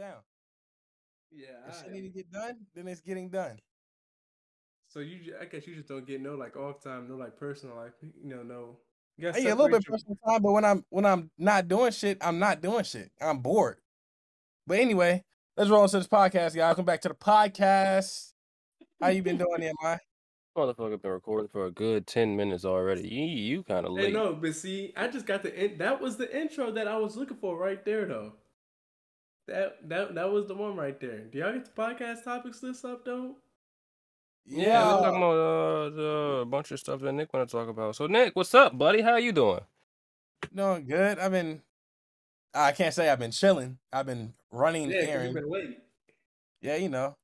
down. Yeah. If shit need to get done, then it's getting done. So you, I guess you just don't get no like off time, no like personal life, you know, no. You hey, a little bit personal time, but when I'm not doing shit, I'm not doing shit. I'm bored. But anyway, let's roll into this podcast, guys. Welcome back to the podcast. How you been doing, MI? Motherfucker been recording for a good 10 minutes already. You kind of late. Hey, no, but see, I just got the that was the intro that I was looking for right there, though. That was the one right there. Do y'all get the podcast topics list up, though? Yeah, we're talking about a bunch of stuff that Nick want to talk about. So, Nick, what's up, buddy? How you doing? Doing good. I can't say I've been chilling. I've been running errands. Yeah, you know.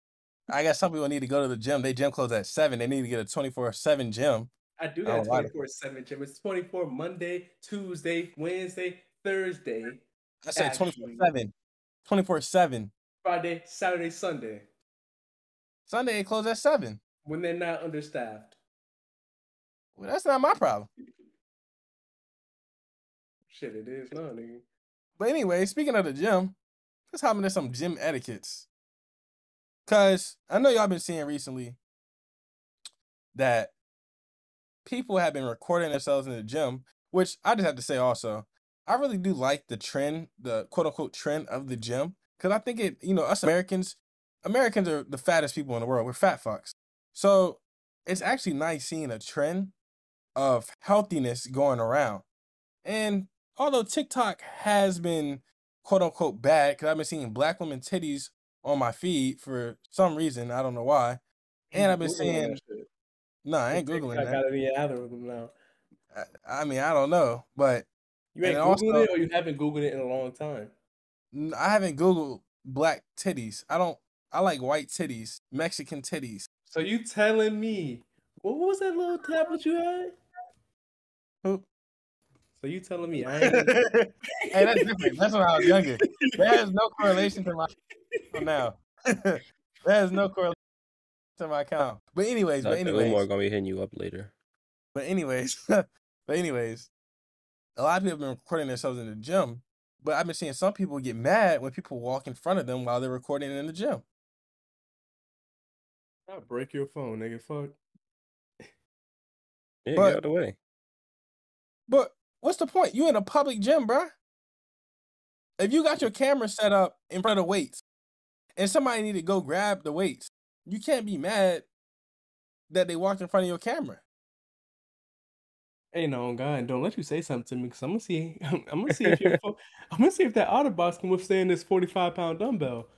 I guess some people need to go to the gym. They gym close at 7. They need to get a 24/7 gym. I do got a 24/7 gym. It's 24 Monday, Tuesday, Wednesday, Thursday. I said 24/7. 24/7. Friday, Saturday, Sunday. Sunday, it closes at 7. When they're not understaffed. Well, that's not my problem. Shit, it is, no, nigga. But anyway, speaking of the gym, let's hop into some gym etiquettes. Because I know y'all been seeing recently that people have been recording themselves in the gym, which I just have to say also, I really do like the trend, the quote-unquote trend of the gym. Because I think it, you know, us Americans are the fattest people in the world. We're fat fucks. So it's actually nice seeing a trend of healthiness going around. And although TikTok has been quote-unquote bad, because I've been seeing black women titties on my feed for some reason. I don't know why. And I've been saying, no, I ain't Googling that. I gotta be either of them now. I mean, I don't know, but. You ain't Googling it, or you haven't Googled it in a long time? I haven't Googled black titties. I like white titties, Mexican titties. So you telling me, what was that little tablet you had? Who? So you telling me I ain't. Hey, that's different. That's when I was younger. There is no correlation to my now. There is no correlation to my account. But anyways. Omar gonna be hitting you up later. But anyways, a lot of people have been recording themselves in the gym, but I've been seeing some people get mad when people walk in front of them while they're recording in the gym. I'll break your phone, nigga. Fuck. Yeah, get out of the way. But what's the point? You in a public gym, bruh. If you got your camera set up in front of weights and somebody need to go grab the weights, you can't be mad that they walked in front of your camera. Hey, no, God, don't let you say something to me, because I'm gonna see if your I'm gonna see if that Otterbox can withstand this 45-pound dumbbell.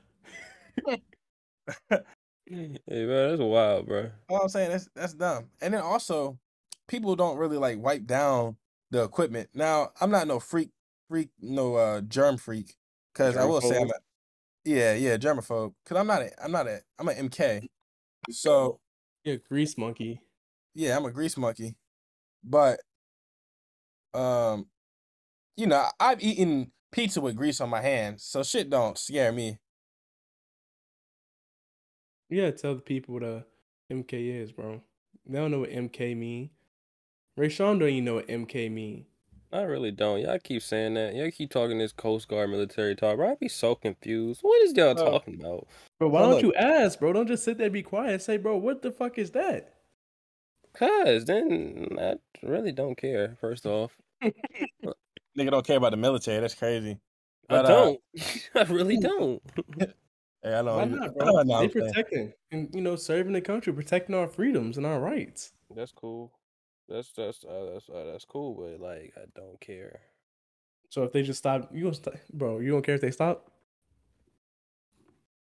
Hey, bro, that's wild, bro. All I'm saying, that's dumb. And then also, people don't really like wipe down the equipment. Now, I'm not no freak, no germ freak, because I will say I'm a germaphobe, because I'm an MK. So yeah, grease monkey. Yeah, I'm a grease monkey. But, you know, I've eaten pizza with grease on my hands, so shit don't scare me. Yeah, tell the people what a MK is, bro. They don't know what MK mean. Rayshawn don't even know what MK mean. I really don't. Y'all keep saying that. Y'all keep talking this Coast Guard military talk, bro. I'd be so confused. What is y'all talking about? Bro, why don't you ask, bro? Don't just sit there and be quiet and say, bro, what the fuck is that? Cause then I really don't care. First off, nigga don't care about the military. That's crazy. But, I don't. I really don't. Hey, I don't. Why not, bro? They protecting and serving the country, protecting our freedoms and our rights. That's cool. That's cool. But like, I don't care. So if they just stop, you don't stop, bro. You don't care if they stop.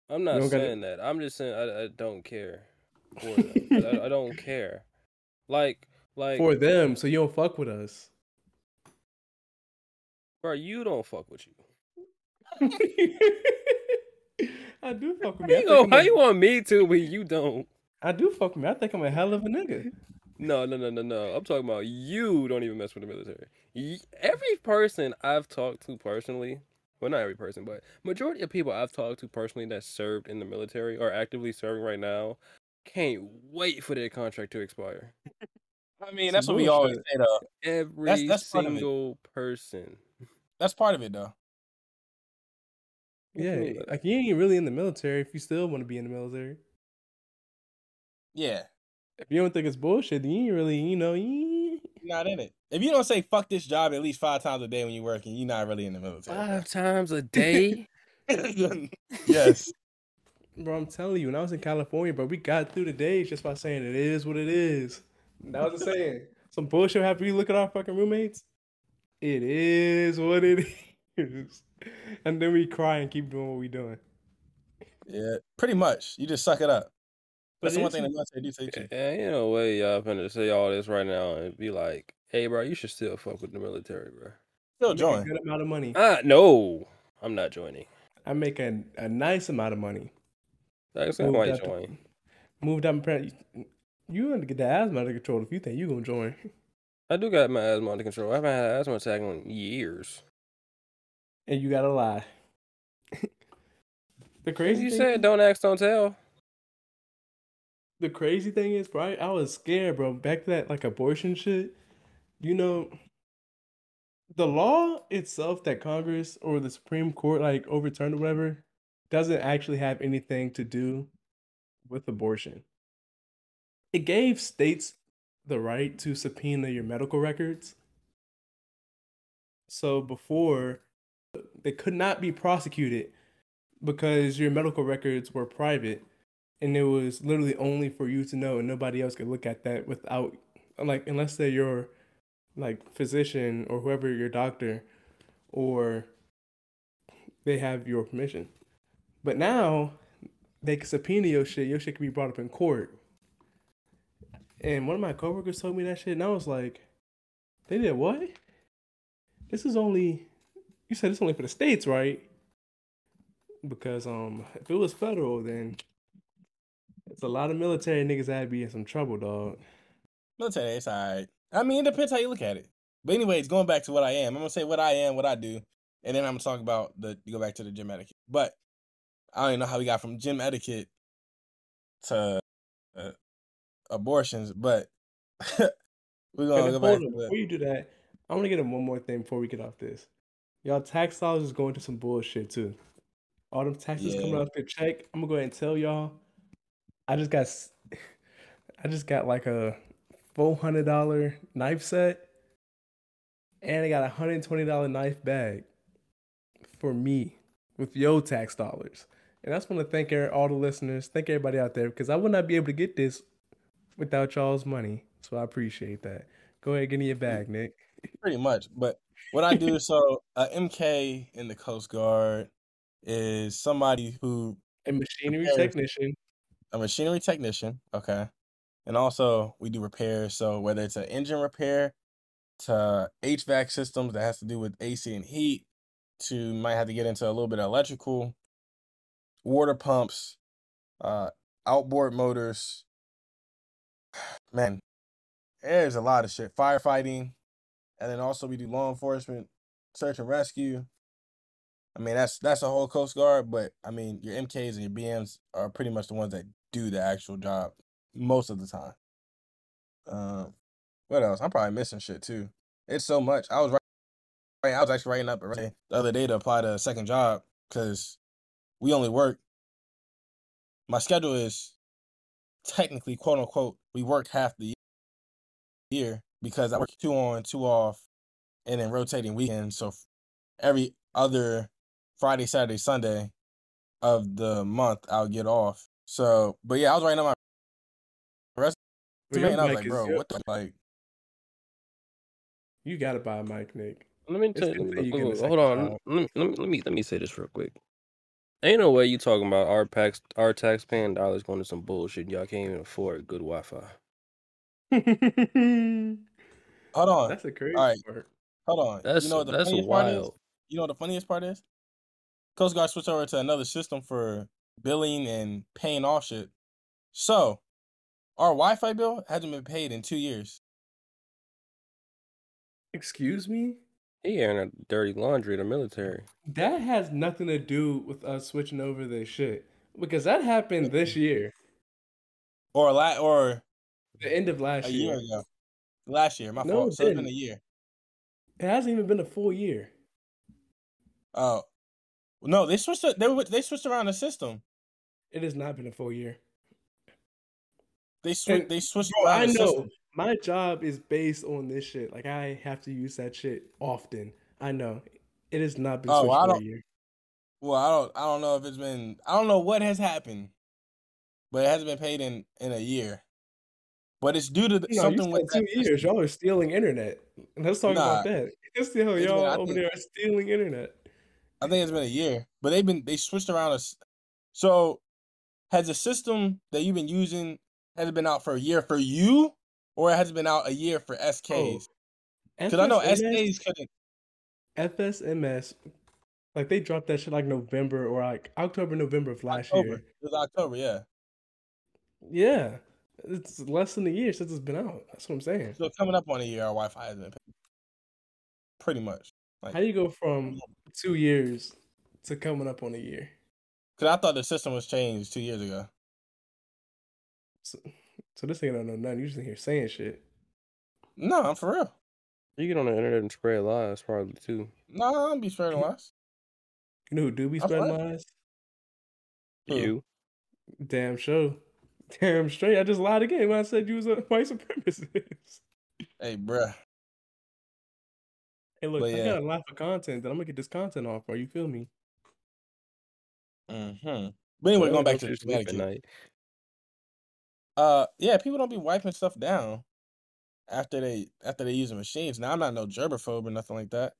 I'm not saying that. I'm just saying I don't care. For them. I don't care. Like for them, so you don't fuck with us, bro. You don't fuck with you. I do fuck with you. How you want me to, but you don't? I do fuck with me. I think I'm a hell of a nigga. No. I'm talking about you. Don't even mess with the military. Every person I've talked to personally, well, not every person, but majority of people I've talked to personally that served in the military or actively serving right now. Can't wait for their contract to expire. I mean, that's what we always say, though. Every that's single person. That's part of it, though. Yeah, like you ain't really in the military if you still want to be in the military. Yeah. If you don't think it's bullshit, then you ain't really, you know, you not in it. If you don't say fuck this job at least 5 times a day when you're working, you're not really in the military. 5 times a day? Yes. Bro, I'm telling you, when I was in California, bro, we got through the days just by saying it is what it is. That was the saying. Some bullshit happened. You look at our fucking roommates. It is what it is. And then we cry and keep doing what we doing. Yeah, pretty much. You just suck it up. That's the one thing the military do teach you. Yeah, ain't no way y'all finna say all this right now and be like, hey, bro, you should still fuck with the military, bro. Still join. I make a good amount of money. No, I'm not joining. I make a nice amount of money. That's why you join. Moved up. You're going to get that asthma under control if you think you're going to join. I do got my asthma under control. I haven't had an asthma attack in years. And you got to lie. The crazy thing... You said don't ask, don't tell. The crazy thing is, bro, I was scared, bro. Back to that, like, abortion shit. You know, the law itself that Congress or the Supreme Court, like, overturned or whatever, doesn't actually have anything to do with abortion. It gave states the right to subpoena your medical records. So before, they could not be prosecuted because your medical records were private. And it was literally only for you to know, and nobody else could look at that without, like, unless they're your, like, physician or whoever, your doctor, or they have your permission. But now, they can subpoena your shit. Your shit can be brought up in court. And one of my coworkers told me that shit, and I was like, they did what? This is only, you said it's only for the states, right? Because if it was federal, then... It's a lot of military niggas that'd be in some trouble, dog. Military, it's all right. I mean, it depends how you look at it. But anyways, going back to what I am, I'm gonna say what I am, what I do, and then I'm gonna talk about go back to the gym etiquette. But I don't even know how we got from gym etiquette to abortions. But we're gonna go back. Before you do that, I want to get in one more thing before we get off this. Y'all tax dollars is going to some bullshit too. All them taxes coming off their check. I'm gonna go ahead and tell y'all. I just got like a $400 knife set, and I got a $120 knife bag for me with your tax dollars. And I just want to thank all the listeners, thank everybody out there, because I would not be able to get this without y'all's money. So I appreciate that. Go ahead, give me your bag, Nick. Pretty much. But what I do, so MK in the Coast Guard is somebody who... A machinery technician. A machinery technician, okay, and also we do repairs. So whether it's an engine repair, to HVAC systems that has to do with AC and heat, to might have to get into a little bit of electrical, water pumps, outboard motors. Man, there's a lot of shit. Firefighting, and then also we do law enforcement, search and rescue. I mean that's a whole Coast Guard, but I mean your MKs and your BMs are pretty much the ones that do the actual job most of the time. What else? I'm probably missing shit too. It's so much. I was actually writing up the other day to apply to a second job because we only work. My schedule is technically, quote unquote, we work half the year because I work 2 on, 2 off, and then rotating weekends. So every other Friday, Saturday, Sunday of the month I'll get off. So, but yeah, I was writing on my resume, and I was like, bro, what the, like? You got to buy a mic, Nick. Let me tell you, hold on. Let me say this real quick. Ain't no way you talking about our tax-paying dollars going to some bullshit. Y'all can't even afford good Wi-Fi. Hold on. That's a crazy part. Hold on. That's, you know, that's wild. You know what the funniest part is? Coast Guard switched over to another system for billing and paying off shit. So, our Wi-Fi bill hasn't been paid in 2 years. Excuse me? He ain't a dirty laundry in the military. That has nothing to do with us switching over this shit. Because that happened this year. Or the end of last year. A year ago. Last year, my fault. So it's been a year. It hasn't even been a full year. Oh, No, they switched. They switched around the system. It has not been a full year. They switched. Bro, around I the know system. My job is based on this shit. Like I have to use that shit often. I know it has not been switched for a year. Well, I don't know if it's been. I don't know what has happened, but it hasn't been paid in a year. But it's due to something with 2 years. Y'all are stealing internet. And let's talk about that. It's still y'all over there are stealing internet. I think it's been a year, but they switched around us. So, has the system that you've been using has it been out for a year for you, or has it been out a year for SKs? Because I know SKs couldn't. FSMS, like they dropped that shit like November or like November of last year. It was October, yeah. Yeah, it's less than a year since it's been out. That's what I'm saying. So coming up on a year, our Wi-Fi has been paid. Pretty much. Like, how do you go from 2 years to coming up on a year? Because I thought the system was changed 2 years ago. So this nigga don't know nothing. You just in here saying shit. No, I'm for real. You get on the internet and spread lies probably too. No, I don't be spreading lies. You know who do be spreading lies? You. Damn sure. Damn straight. I just lied again when I said you was a white supremacist. Hey, bruh. Hey, look, I got a lot of content that I'm going to get this content off, bro. You feel me? Mm-hmm. But anyway, going back to this tonight. People don't be wiping stuff down after they use the machines. Now, I'm not no germaphobe or nothing like that.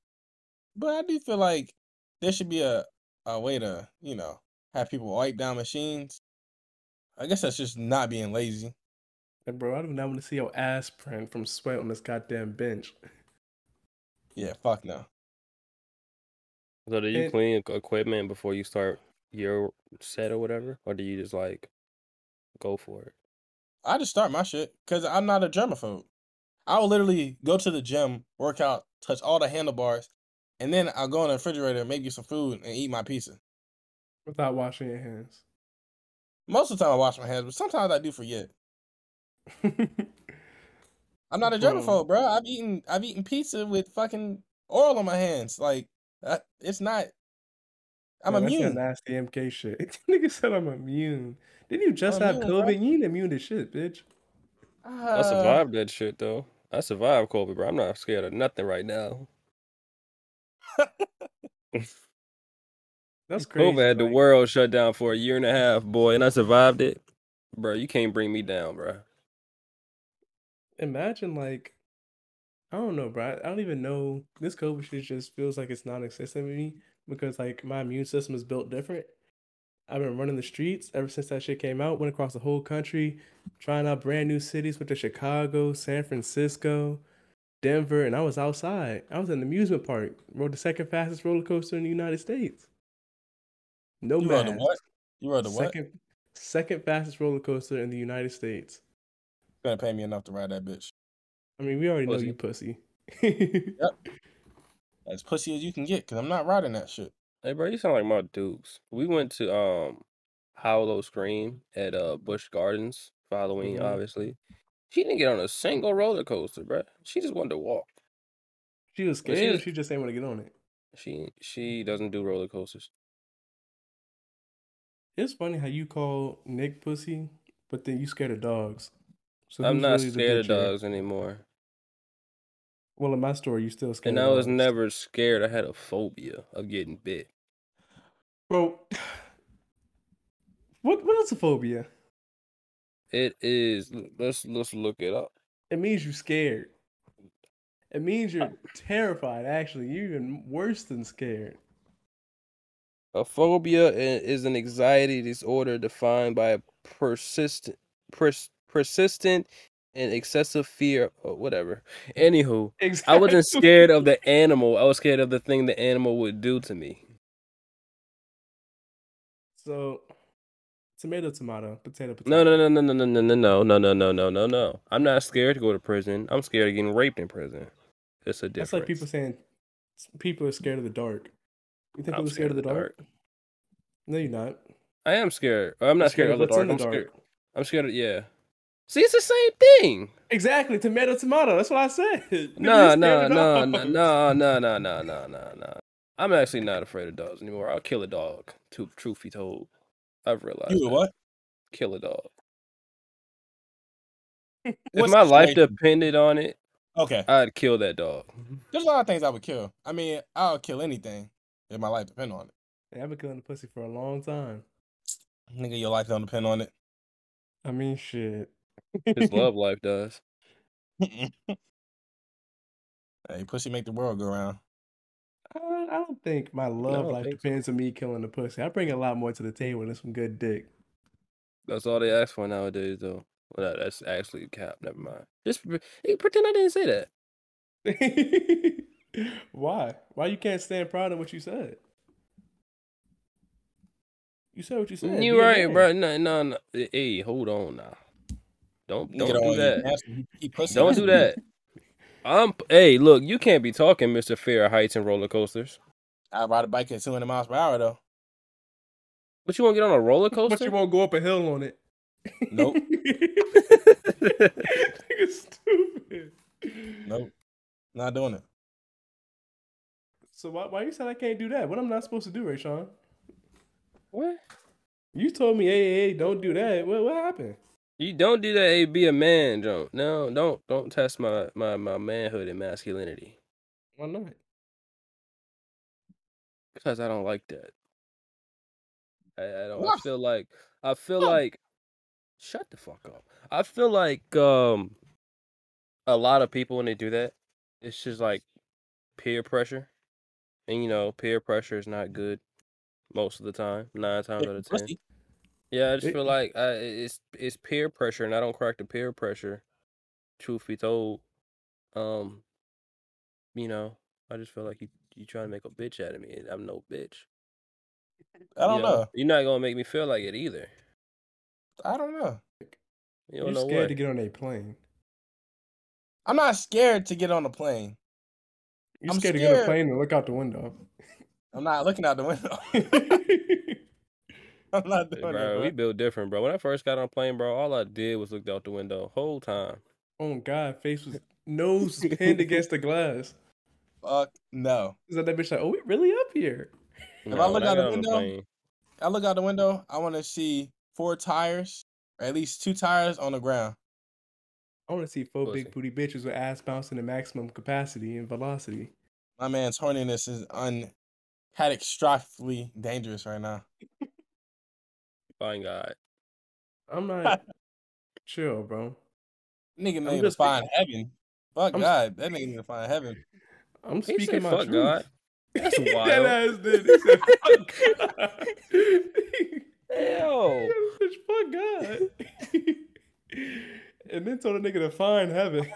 But I do feel like there should be a way to, have people wipe down machines. I guess that's just not being lazy. Hey, bro, I do not want to see your ass print from sweat on this goddamn bench. Yeah, fuck no. So do you clean equipment before you start your set or whatever? Or do you just, go for it? I just start my shit because I'm not a germaphobe. I will literally go to the gym, work out, touch all the handlebars, and then I'll go in the refrigerator and make you some food and eat my pizza. Without washing your hands? Most of the time I wash my hands, but sometimes I do forget. I'm not a germaphobe, bro. I've eaten pizza with fucking oil on my hands. It's not. I'm immune. That's nasty MK shit. Nigga said I'm immune. Didn't you just have COVID? Bro. You ain't immune to shit, bitch. I survived that shit though. I survived COVID, bro. I'm not scared of nothing right now. That's crazy. COVID had the world shut down for a year and a half, boy, and I survived it, bro. You can't bring me down, bro. Imagine, I don't know, bro. I don't even know. This COVID shit just feels like it's non-existent to me because, my immune system is built different. I've been running the streets ever since that shit came out. Went across the whole country, trying out brand new cities. Went to Chicago, San Francisco, Denver, and I was outside. I was in an amusement park. Rode the second fastest roller coaster in the United States. No mask. You rode the what? Second fastest roller coaster in the United States. Gonna pay me enough to ride that bitch. I mean, we already know you pussy. Yep. As pussy as you can get, because I'm not riding that shit. Hey, bro, you sound like my dudes. We went to Howl O' Scream at Busch Gardens for Halloween, obviously. She didn't get on a single roller coaster, bro. She just wanted to walk. She was scared. She just ain't want to get on it. She doesn't do roller coasters. It's funny how you call Nick pussy, but then you scared of dogs. So I'm not scared of dogs anymore. Well, in my story, you still scared. And I was never scared. I had a phobia of getting bit. Bro, what is a phobia? It is. Let's look it up. It means you're scared. It means you're terrified. Actually, you're even worse than scared. A phobia is an anxiety disorder defined by a persistent and excessive fear or whatever. Anywho, exactly. I wasn't scared of the animal. I was scared of the thing the animal would do to me. So, tomato, potato. No. I'm not scared to go to prison. I'm scared of getting raped in prison. It's a difference. That's like people saying people are scared of the dark. You think I'm scared of the dark? No, you're not. I am scared. I'm not scared of the dark. I'm scared of, yeah. See, it's the same thing. Exactly, tomato. That's what I said. No. I'm actually not afraid of dogs anymore. I'll kill a dog. Truth be told, I've realized. You what? Kill a dog. If my life depended on it, okay, I'd kill that dog. There's a lot of things I would kill. I mean, I'll kill anything if my life depended on it. Yeah, I've been killing the pussy for a long time. Nigga, your life don't depend on it. I mean, shit. His love life does. Hey, pussy make the world go round. I don't think my love life depends on me killing the pussy. I bring a lot more to the table than some good dick. That's all they ask for nowadays, though. Well, no, that's actually cap. Never mind. Just pretend I didn't say that. Why? Why you can't stand proud of what you said? You said what you said. You right, bro. No. Hey, hold on now. Don't do that. Don't do that. Hey, look, you can't be talking, Mr. Fear of Heights and Roller Coasters. I ride a bike at 200 miles per hour, though. But you won't get on a roller coaster? But you won't go up a hill on it. Nope. Nigga's stupid. Nope. Not doing it. So why you said I can't do that? What I'm not supposed to do, Rayshawn? What? You told me, hey, don't do that. What happened? You don't do that, hey, be a man, John. No, don't test my manhood and masculinity. Why not? Because I don't like that. I don't. What? I feel like shut the fuck up. I feel like a lot of people when they do that, it's just like peer pressure. And you know, peer pressure is not good most of the time, 9 times out of 10. Yeah, I just feel like it's peer pressure, and I don't crack the peer pressure. Truth be told, you know, I just feel like you trying to make a bitch out of me, and I'm no bitch. I don't know. You're not gonna make me feel like it either. I don't know. You're scared to get on a plane. I'm not scared to get on a plane. You're scared to get on a plane and look out the window. I'm not looking out the window. I'm not doing that, bro. We built different, bro. When I first got on a plane, bro, all I did was looked out the window whole time. Oh God, nose pinned against the glass. Fuck no. Is that bitch like, oh, we really up here? No, if I look out the window, I want to see 4 tires, or at least 2 tires on the ground. I want to see 4 big booty bitches with ass bouncing at maximum capacity and velocity. My man's horniness is catastrophically dangerous right now. Fine God. I'm not chill, bro. Nigga need to find heaven. Fuck God. That nigga need to find heaven. I'm speaking my fuck God. That's wild. That ass did. He said fuck God. Hell. Fuck God. And then told a nigga to find heaven.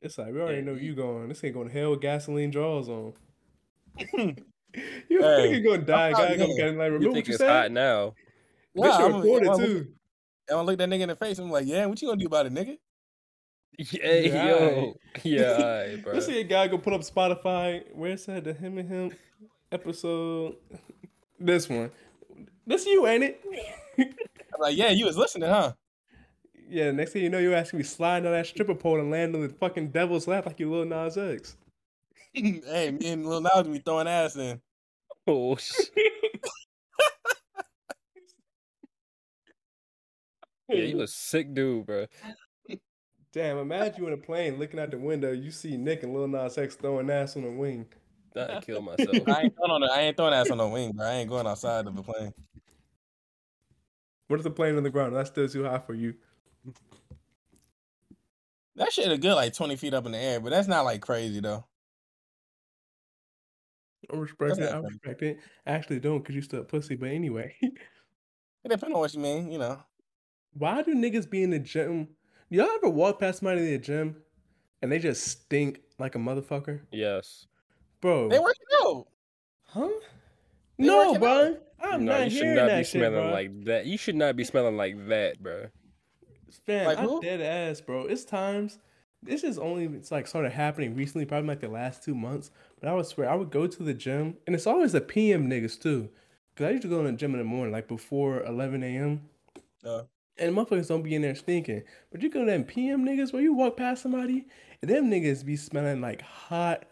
It's like we already know you going. This ain't going to hell gasoline draws on. You think you're gonna die? Remember what you said? Hot now. Bitch, you recorded too. I wanna look that nigga in the face. I'm like, yeah, what you gonna do about it, nigga? Hey, yeah, yo, yeah, all right, bro. You see a guy go put up Spotify. Where it said the him and him episode? This one. This you, ain't it? I'm like, yeah, you was listening, huh? Yeah. Next thing you know, you actually sliding on that stripper pole and landing on the fucking devil's lap like you Lil Nas X. Hey, me and Lil Nas be throwing ass in. Oh shit! Yeah, you a sick dude, bro. Damn! Imagine you in a plane looking out the window. You see Nick and Lil Nas X throwing ass on the wing. That'd kill myself. I ain't throwing ass on the wing, bro. I ain't going outside of the plane. What if the plane on the ground? That's still too high for you. That shit a good like 20 feet up in the air, but that's not like crazy though. I respect it. I actually don't because you still a pussy, but anyway. It depends on what you mean, you know. Why do niggas be in the gym? Y'all ever walk past somebody in the gym and they just stink like a motherfucker? Yes. Bro. They working out. Huh? No, bro. You should not be smelling like that. You should not be smelling like that, bro. Stan, like I'm dead ass, bro. It's times. This is only, it's like started happening recently, probably like the last 2 months. But I would swear, I would go to the gym, and it's always the PM niggas too. Because I used to go in the gym in the morning, like before 11 a.m. And motherfuckers don't be in there stinking. But you go to them PM niggas where you walk past somebody, And them niggas be smelling like hot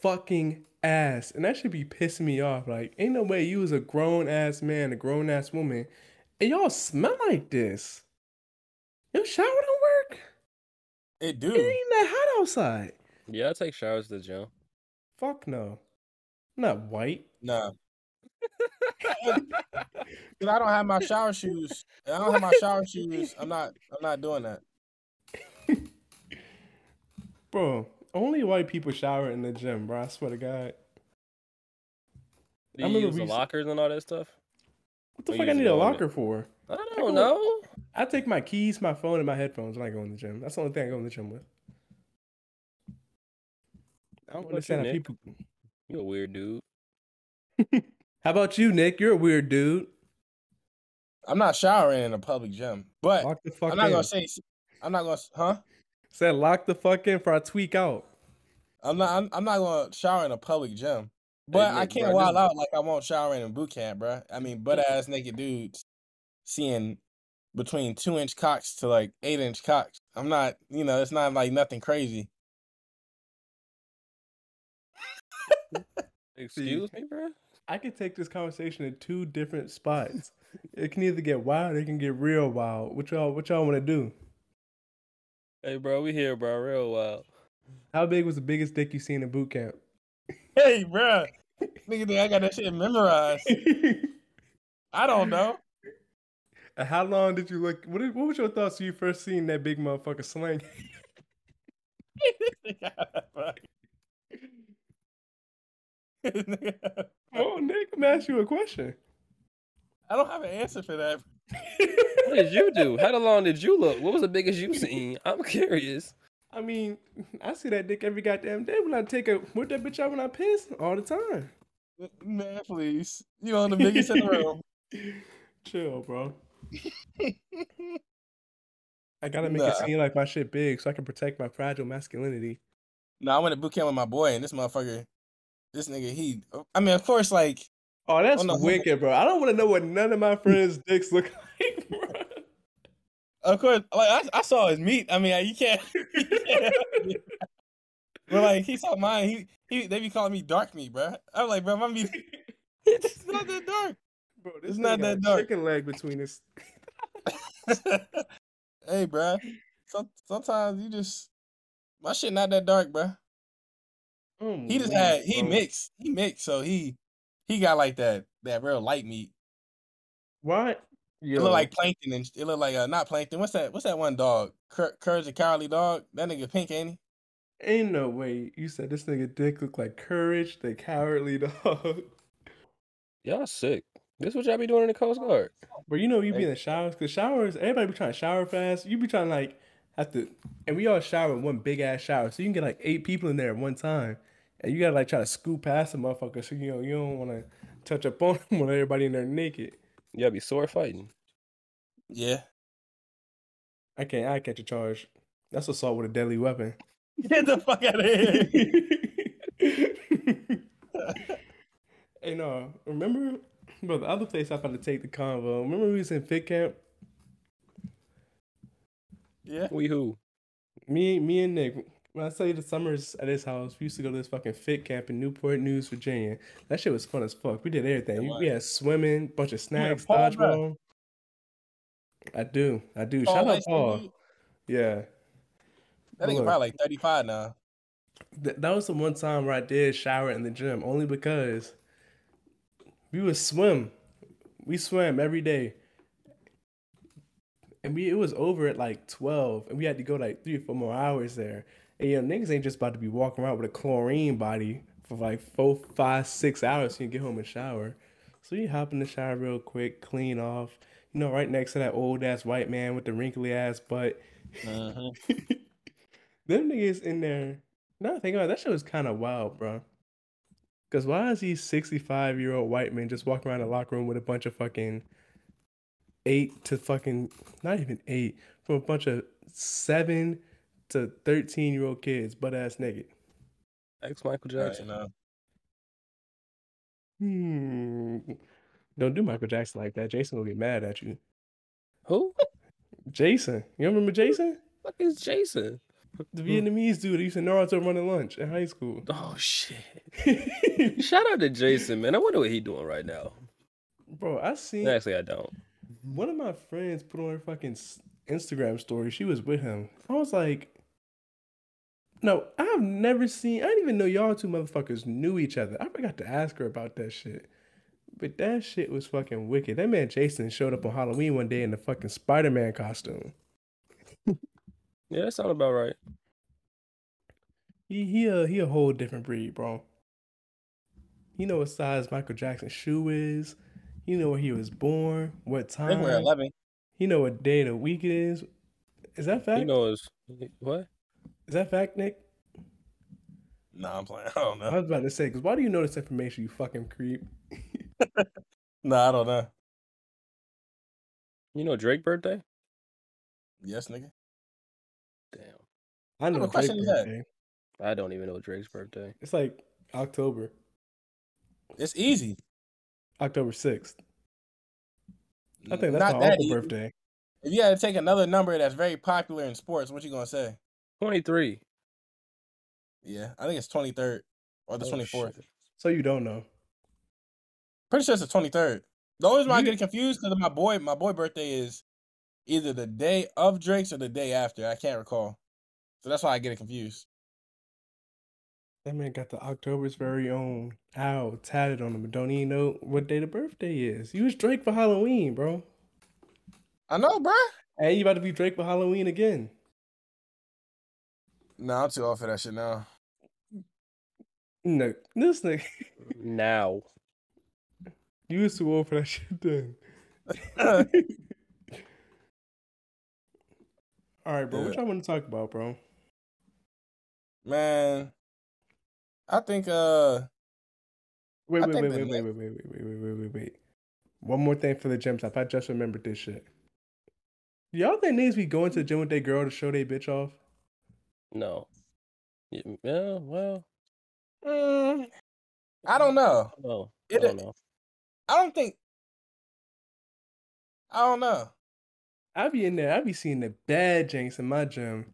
fucking ass. And that should be pissing me off. Like, ain't no way you was a grown-ass man, a grown-ass woman, and y'all smell like this. Your shower don't work? It do. It ain't that hot outside. Yeah, I take showers to the gym. Fuck no. I'm not white. No. Because I don't have my shower shoes. I don't have my shower shoes. I'm not doing that. Bro, only white people shower in the gym, bro. I swear to God. Do you use the lockers and all that stuff? What the fuck I need a locker for? I don't know. I take my keys, my phone, and my headphones when I go in the gym. That's the only thing I go in the gym with. I don't understand how people... You're a weird dude. How about you, Nick? You're a weird dude. I'm not showering in a public gym, but lock the fuck in. Gonna say I'm not gonna, huh? Said lock the fuck in for I tweak out. I'm not gonna shower in a public gym, but hey, Nick, I can't wild out like I won't shower in a boot camp, bro. I mean, butt ass naked dudes seeing between 2-inch cocks to like 8-inch cocks. I'm not, you know, it's not like nothing crazy. Excuse me, bro. I could take this conversation to two different spots. It can either get wild or it can get real wild. What y'all want to do? Hey, bro, we here, bro. Real wild. How big was the biggest dick you seen in boot camp? Hey, bro. Nigga, I got that shit memorized. I don't know. How long did you look? What was your thoughts when you first seen that big motherfucker sling? Oh, Nick, I'm gonna ask you a question. I don't have an answer for that. What did you do? How long did you look? What was the biggest you seen? I'm curious. I mean, I see that dick every goddamn day when I take a whip that bitch out when I piss all the time. Man, please. You on the biggest in the room. Chill, bro. I gotta make it seem like my shit big so I can protect my fragile masculinity. I went to boot camp with my boy and this motherfucker. This nigga, of course, like... Oh, that's wicked, bro. I don't want to know what none of my friends' dicks look like, bro. Of course, like, I saw his meat. I mean, you can't but, like, he saw mine. They be calling me dark meat, bro. I'm like, bro, my meat... It's not that dark. Bro, it's not that dark. Chicken leg between us. Hey, bro. Sometimes you just... My shit not that dark, bro. Oh, he just had he mixed, so he got like that real light meat. What? Yeah. It looked like plankton, and it looked like not plankton. What's that one dog? Courage the Cowardly Dog. That nigga pink, ain't he? Ain't no way you said this nigga dick look like Courage the Cowardly Dog. Y'all sick. This what y'all be doing in the Coast Guard? But you know you be in the showers because everybody be trying to shower fast. You be trying to like. And we all shower in one big ass shower, so you can get like 8 people in there at one time, and you gotta like try to scoop past the motherfucker, so you don't want to touch up on them when everybody in there naked. You gotta be sore fighting. Yeah, I can't. I catch a charge. That's assault with a deadly weapon. Get the fuck out of here! Hey, no, remember, bro? The other place I found to take the convo. Remember we was in Fit Camp. Yeah. We who? Me and Nick. When I say the summers at his house, we used to go to this fucking Fit Camp in Newport News, Virginia. That shit was fun as fuck. We did everything. We had swimming, bunch of snacks, dodgeball. I do. Paul, shout out Paul. Dude. Yeah. That nigga probably like 35 now. That was the one time where I did shower in the gym, only because we would swim. We swam every day. And it was over at like 12, and we had to go like 3 or 4 more hours there. And niggas ain't just about to be walking around with a chlorine body for like 4, 5, 6 hours so you can get home and shower. So you hop in the shower real quick, clean off, right next to that old ass white man with the wrinkly ass butt. Them niggas in there. Now I think about it, that shit was kind of wild, bro. Because why is these 65-year-old white men just walking around the locker room with a bunch of fucking. 8 to fucking, not even 8, from a bunch of 7 to 13-year-old kids, butt-ass naked. Michael Jackson. Right, Don't do Michael Jackson like that. Jason will get mad at you. Who? Jason. You remember Jason? What the fuck is Jason? The Vietnamese dude used to Naruto running lunch in high school. Oh, shit. Shout out to Jason, man. I wonder what he doing right now. Bro, I seen... Actually, I don't. One of my friends put on her fucking Instagram story. She was with him. I was like... No, I've never seen... I didn't even know y'all two motherfuckers knew each other. I forgot to ask her about that shit. But that shit was fucking wicked. That man Jason showed up on Halloween one day in the fucking Spider-Man costume. Yeah, that sounds about right. He a whole different breed, bro. You know what size Michael Jackson's shoe is. You know where he was born, what time. February 11. You know what day of the week it is. Is that fact? He knows what? Is that fact, Nick? Nah, I'm playing. I don't know. I was about to say, because why do you know this information, you fucking creep? Nah, I don't know. You know Drake's birthday? Yes, nigga. Damn. I know Drake's birthday. I don't even know Drake's birthday. It's like October. It's easy. October 6th. I think that's my uncle birthday. If you had to take another number that's very popular in sports, what you gonna say? 23. Yeah, I think it's 23rd or the 24th. Shit. So you don't know. Pretty sure it's the 23rd. The only reason why I get confused because my boy birthday is either the day of Drake's or the day after. I can't recall. So that's why I get it confused. That man got the October's very own owl tatted on him, but don't even know what day the birthday is. You was Drake for Halloween, bro. I know, bro. Hey, you about to be Drake for Halloween again. Nah, I'm too old for that shit now. No, this nigga. Now. You was too old for that shit then. All right, bro. Yeah. What y'all want to talk about, bro? Man, I think. Wait. One more thing for the gym stuff. I just remembered this shit. Do y'all think niggas be going to the gym with their girl to show their bitch off? No. Yeah. Well. I don't know. No, I don't know. I don't know. I be in there. I be seeing the bad jinx in my gym.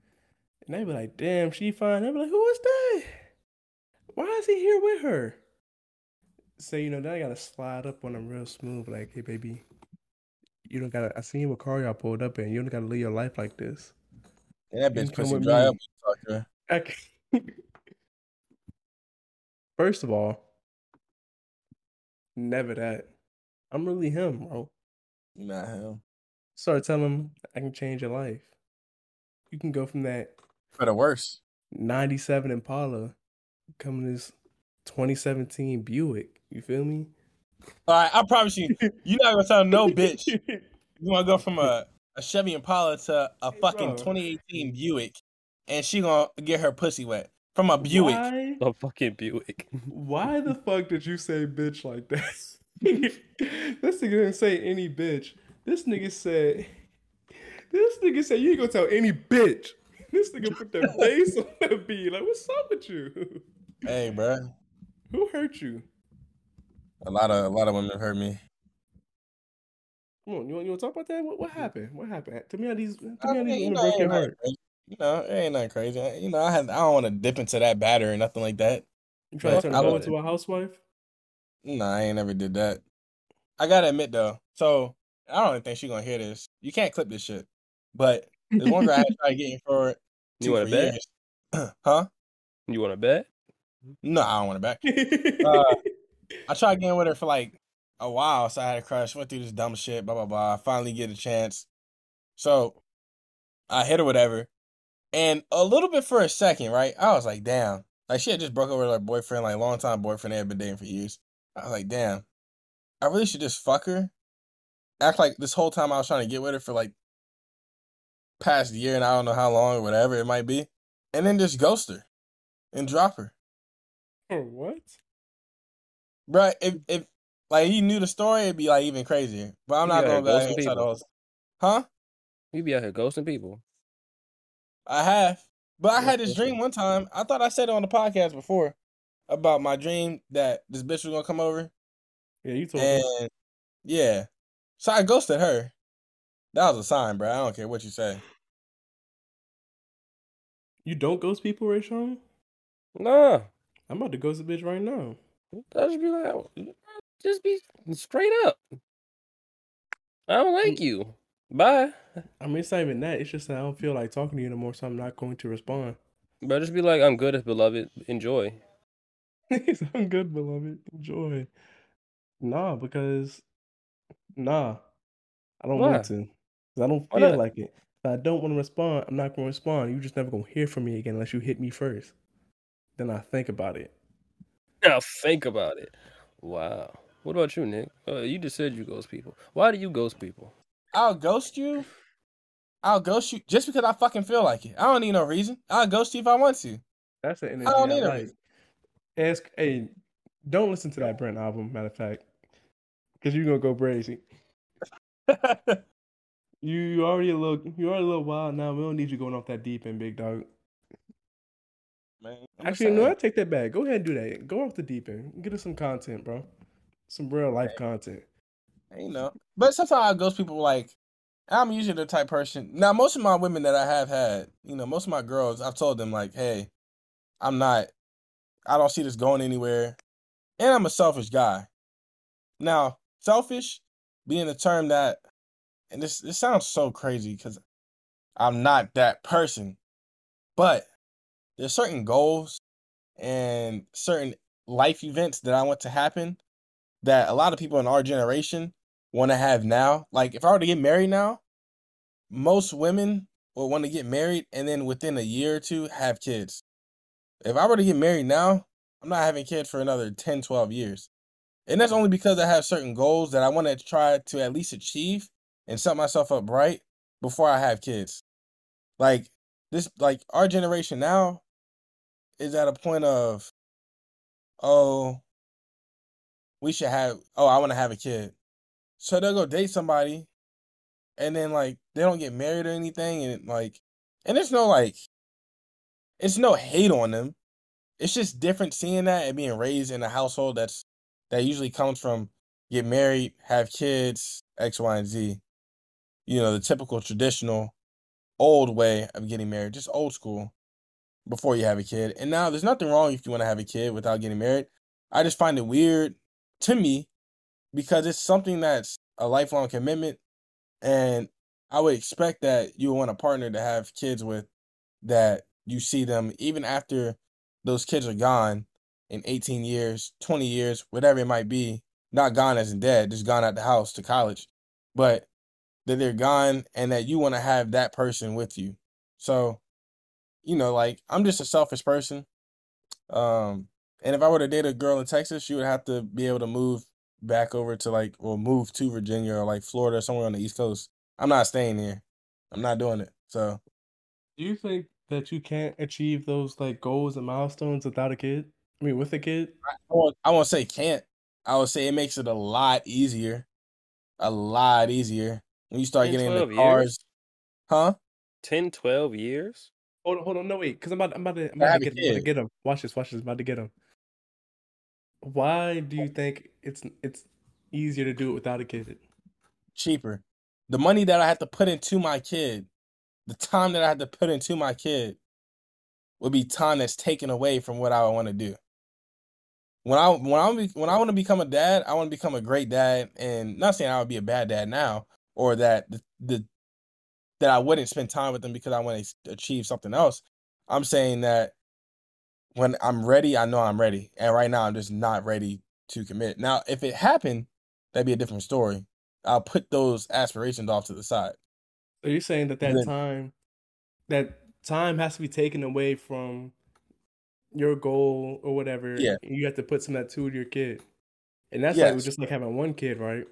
And they be like, damn, she fine. I be like, who is that? Why is he here with her? So, you know, then I got to slide up on them real smooth. Like, hey, baby, you don't got to. I seen what car y'all pulled up in. You don't got to live your life like this. Yeah, that bitch pussy dry up. Okay. First of all, never that. I'm really him, bro. You're not him. Start telling him I can change your life. You can go from that for the worse 97 Impala coming to this 2017 Buick. You feel me? All right, I promise you, you're not gonna tell no bitch you wanna go from a Chevy Impala to a fucking 2018 Buick, and she gonna get her pussy wet from a Buick. Why? A fucking Buick. Why the fuck did you say bitch like that? This nigga didn't say any bitch. This nigga said, you ain't gonna tell any bitch. This nigga put their face on the beat. Like, what's up with you? Hey, bro. Who hurt you? A lot of women hurt me. Come on, you want to talk about that? What happened? Tell me how these women broke your heart. You know, it ain't nothing crazy. You know, I don't want to dip into that batter or nothing like that. You trying to turn her into a housewife? Nah, I ain't never did that. I gotta admit, though, so... I don't even think she's gonna hear this. You can't clip this shit. But there's one girl I had to try getting for. You want a bet? Huh? You want a bet? No, I don't want a bet. I tried getting with her for like a while, so I had a crush. Went through this dumb shit, blah blah blah. I finally get a chance, so I hit her whatever, and a little bit for a second, right? I was like, damn, like she had just broke up with her boyfriend, like long time boyfriend. They had been dating for years. I was like, damn, I really should just fuck her. Act like this whole time I was trying to get with her for like past year and I don't know how long or whatever it might be, and then just ghost her and drop her. Oh, what? Bruh, if like you knew the story, it'd be like even crazier. But I'm not gonna go ahead and tell the whole story. Huh? You be out here ghosting people. I have. But I had this dream one time. I thought I said it on the podcast before about my dream that this bitch was gonna come over. Yeah, you told me. Yeah. So I ghosted her. That was a sign, bro. I don't care what you say. You don't ghost people, Rayshawn? Nah. I'm about to ghost a bitch right now. I just be like, just be straight up. I don't like you. Bye. I mean, it's not even that. It's just that I don't feel like talking to you anymore, so I'm not going to respond. But just be like, I'm good, beloved. Enjoy. I'm good, beloved. Enjoy. Nah, because... Nah. I don't want to. Because I don't feel like it. If I don't want to respond, I'm not going to respond. You're just never going to hear from me again unless you hit me first. Then I think about it. Wow. What about you, Nick? You just said you ghost people. Why do you ghost people? I'll ghost you. I'll ghost you just because I fucking feel like it. I don't need no reason. I'll ghost you if I want to. That's an energy I don't need a reason. Ask, hey, don't listen to that Brent album, matter of fact, because you're going to go crazy. you already a little wild now. We don't need you going off that deep end, big dog. Man, actually, no, I take that back. Go ahead and do that. Go off the deep end. Get us some content, bro. Some real life content. You know, but sometimes I ghost people. Like, I'm usually the type person. Now, most of my women that I have had, you know, most of my girls, I've told them like, hey, I don't see this going anywhere, and I'm a selfish guy. Now, selfish being a term that, and this sounds so crazy because I'm not that person, but there's certain goals and certain life events that I want to happen that a lot of people in our generation want to have now. Like, if I were to get married now, most women will want to get married and then within a year or two have kids. If I were to get married now, I'm not having kids for another 10, 12 years. And that's only because I have certain goals that I want to try to at least achieve and set myself up right before I have kids. Like, this, like, our generation now is at a point of, I want to have a kid. So they'll go date somebody, and then, like, they don't get married or anything, and, like, and there's no, like, it's no hate on them. It's just different seeing that and being raised in a household that usually comes from get married, have kids, X, Y, and Z. You know, the typical traditional old way of getting married, just old school, before you have a kid. And now there's nothing wrong if you want to have a kid without getting married. I just find it weird to me because it's something that's a lifelong commitment, and I would expect that you would want a partner to have kids with that you see them even after those kids are gone in 18 years, 20 years, whatever it might be. Not gone as in dead, just gone out the house to college, but that they're gone and that you want to have that person with you. So, you know, like, I'm just a selfish person. And if I were to date a girl in Texas, she would have to be able to move back over to, like, or move to Virginia or, like, Florida or somewhere on the East Coast. I'm not staying here. I'm not doing it. So, do you think that you can't achieve those, like, goals and milestones without a kid? I mean, with a kid? I won't say can't. I would say it makes it a lot easier. A lot easier. When you start getting into cars. Years? Huh? 10, 12 years? Hold on. No, wait. Because I'm about to get him. Watch this. I'm about to get him. Why do you think it's easier to do it without a kid? Cheaper. The money that I have to put into my kid, the time that I have to put into my kid would be time that's taken away from what I want to do. When I want to become a dad, I want to become a great dad, and not saying I would be a bad dad now or that that I wouldn't spend time with them because I want to achieve something else. I'm saying that when I'm ready, I know I'm ready. And right now I'm just not ready to commit. Now, if it happened, that'd be a different story. I'll put those aspirations off to the side. So you're saying that time has to be taken away from your goal or whatever. Yeah. You have to put some of that to your kid. And that's like, it was just like having one kid, right?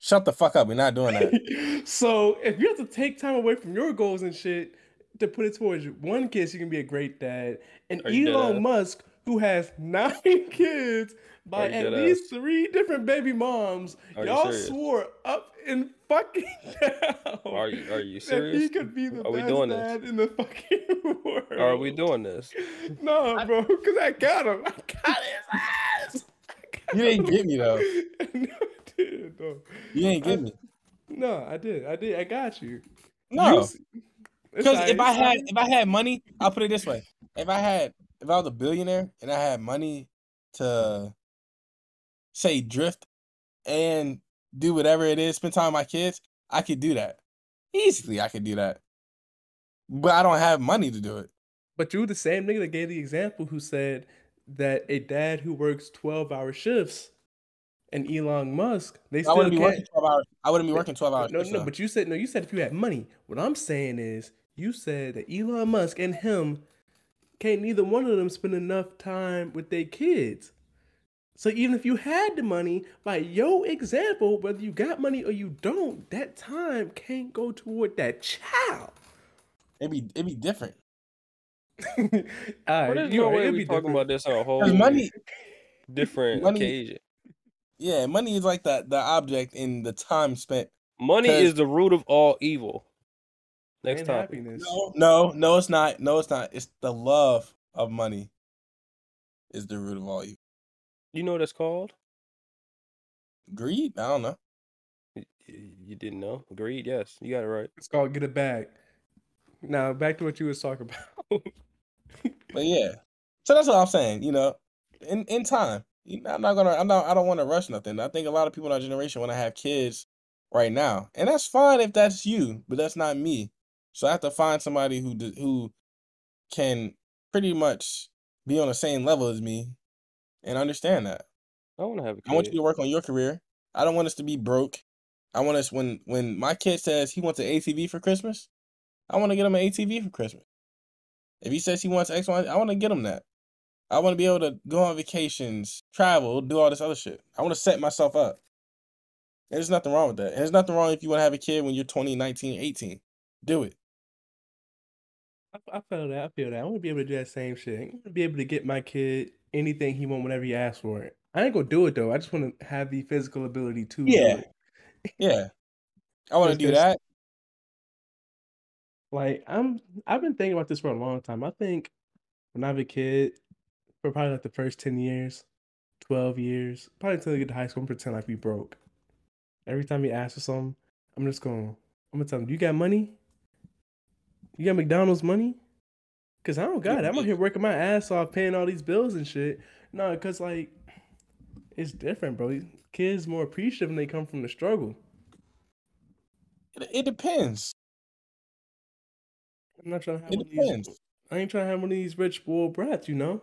Shut the fuck up. We're not doing that. So if you have to take time away from your goals and shit to put it towards one kid, so you can be a great dad. And Elon Musk, who has 9 kids by at least 3 different baby moms, y'all swore up and fucking down. Are you serious? That he could be the best dad in the fucking world. Are we doing this? No, bro, because I got him. I got his ass. You didn't get me, though. No, I did, though. You didn't get me. No, I did. I got you. No. Because if I had money, I'll put it this way: if I was a billionaire and I had money to say drift and do whatever it is, spend time with my kids, I could do that easily. I could do that, but I don't have money to do it. But you the same nigga that gave the example who said that a dad who works 12-hour shifts and Elon Musk, I wouldn't be working 12 hours. No, but you said if you had money. What I'm saying is you said that Elon Musk and him can't neither one of them spend enough time with their kids. So even if you had the money, by your example, whether you got money or you don't, that time can't go toward that child. It'd be different. All right, well, there's no way we talking about this on a whole different occasion. Yeah, money is like the object in the time spent. Money is the root of all evil. Next time. No, it's not. No, it's not. It's the love of money is the root of all evil. You know what it's called? Greed? I don't know. You didn't know? Greed, yes. You got it right. It's called get a bag. Now, back to what you was talking about. But yeah. So that's what I'm saying, you know, in time. I don't want to rush nothing. I think a lot of people in our generation want to have kids right now, and that's fine if that's you, but that's not me. So I have to find somebody who can pretty much be on the same level as me and understand that. I want to have a kid. I want you to work on your career. I don't want us to be broke. I want us when my kid says he wants an ATV for Christmas, I want to get him an ATV for Christmas. If he says he wants X, Y, I want to get him that. I want to be able to go on vacations, travel, do all this other shit. I want to set myself up. And there's nothing wrong with that. And there's nothing wrong if you want to have a kid when you're 20, 19, 18. Do it. I feel that. I want to be able to do that same shit. I want to be able to get my kid anything he wants whenever he asks for it. I ain't going to do it, though. I just want to have the physical ability to do it. Yeah. I want to do that. Like, I've been thinking about this for a long time. I think when I have a kid, for probably like the first 10 years, 12 years, probably until we get to high school, I'm pretend like we broke. Every time he asks for something, I'm gonna tell him, you got money? You got McDonald's money? Cause I don't got it. I'm out here working my ass off, paying all these bills and shit. No, cause like, it's different, bro. Kids more appreciative when they come from the struggle. It depends. I'm not trying to have one of these rich bull brats, you know?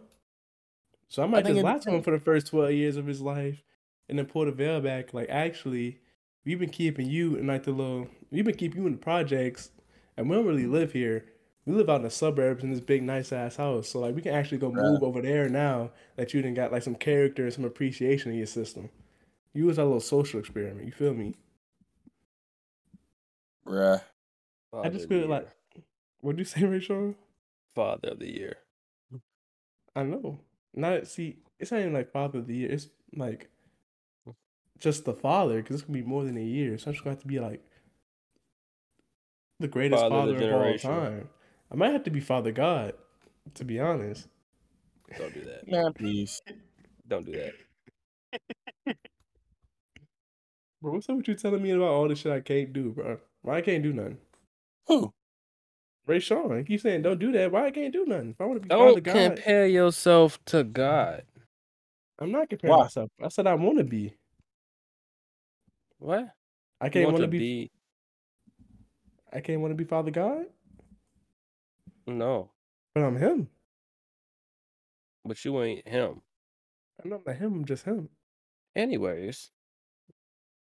So I might just lie to him for the first 12 years of his life and then pull the veil back. Like, actually, we've been keeping you in like we've been keeping you in the projects and we don't really live here. We live out in the suburbs in this big, nice ass house. So like, we can actually go move over there now that you done got like some character and some appreciation in your system. You was our little social experiment. You feel me? Bruh. Father I just feel like, what'd you say, Rachel? Father of the year. I know. It's not even like Father of the Year. It's like just the father, because it's gonna be more than a year. So I'm just gonna have to be like the greatest father of all time. I might have to be Father God, to be honest. Don't do that, man. Please, don't do that, bro. What's up with you telling me about all this shit I can't do, bro? Why I can't do nothing? Who? Ray Sean, he keeps saying, don't do that. Why I can't do nothing? If I want to be don't Father God. Don't compare yourself to God. I'm not comparing myself. I said I want to be. What? I can't want to be. I can't want to be Father God? No. But I'm him. But you ain't him. I'm not him, I'm just him. Anyways,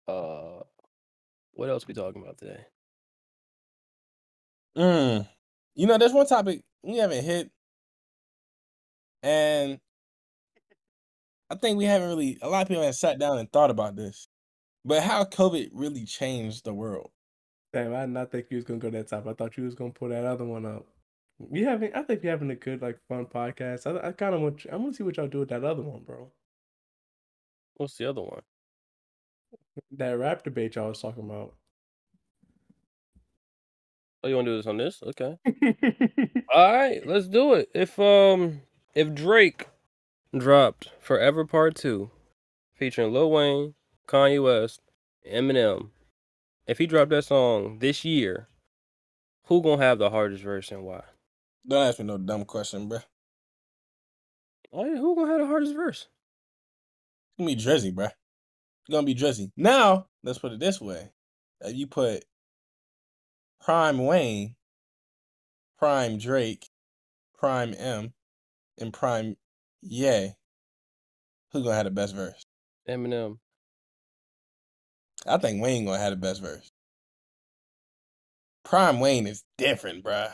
what else we talking about today? You know, there's one topic we haven't hit, and I think we haven't really. A lot of people haven't sat down and thought about this, but how COVID really changed the world. Damn, I did not think you was gonna go that top. I thought you was gonna pull that other one up. I think you're having a good, like, fun podcast. I kind of want. I want to see what y'all do with that other one, bro. What's the other one? That rap debate y'all was talking about. Oh, you want to do this on this? Okay. All right, let's do it. If Drake dropped Forever Part 2 featuring Lil Wayne, Kanye West, Eminem, if he dropped that song this year, Who gonna have the hardest verse and why? Don't ask me no dumb question, bro. Who gonna have the hardest verse? It's gonna be Drizzy, bro. It's gonna be Drizzy. Now, let's put it this way. If you put Prime Wayne, Prime Drake, Prime M, and Prime Ye, who's gonna have the best verse? Eminem. I think Wayne gonna have the best verse. Prime Wayne is different, bruh.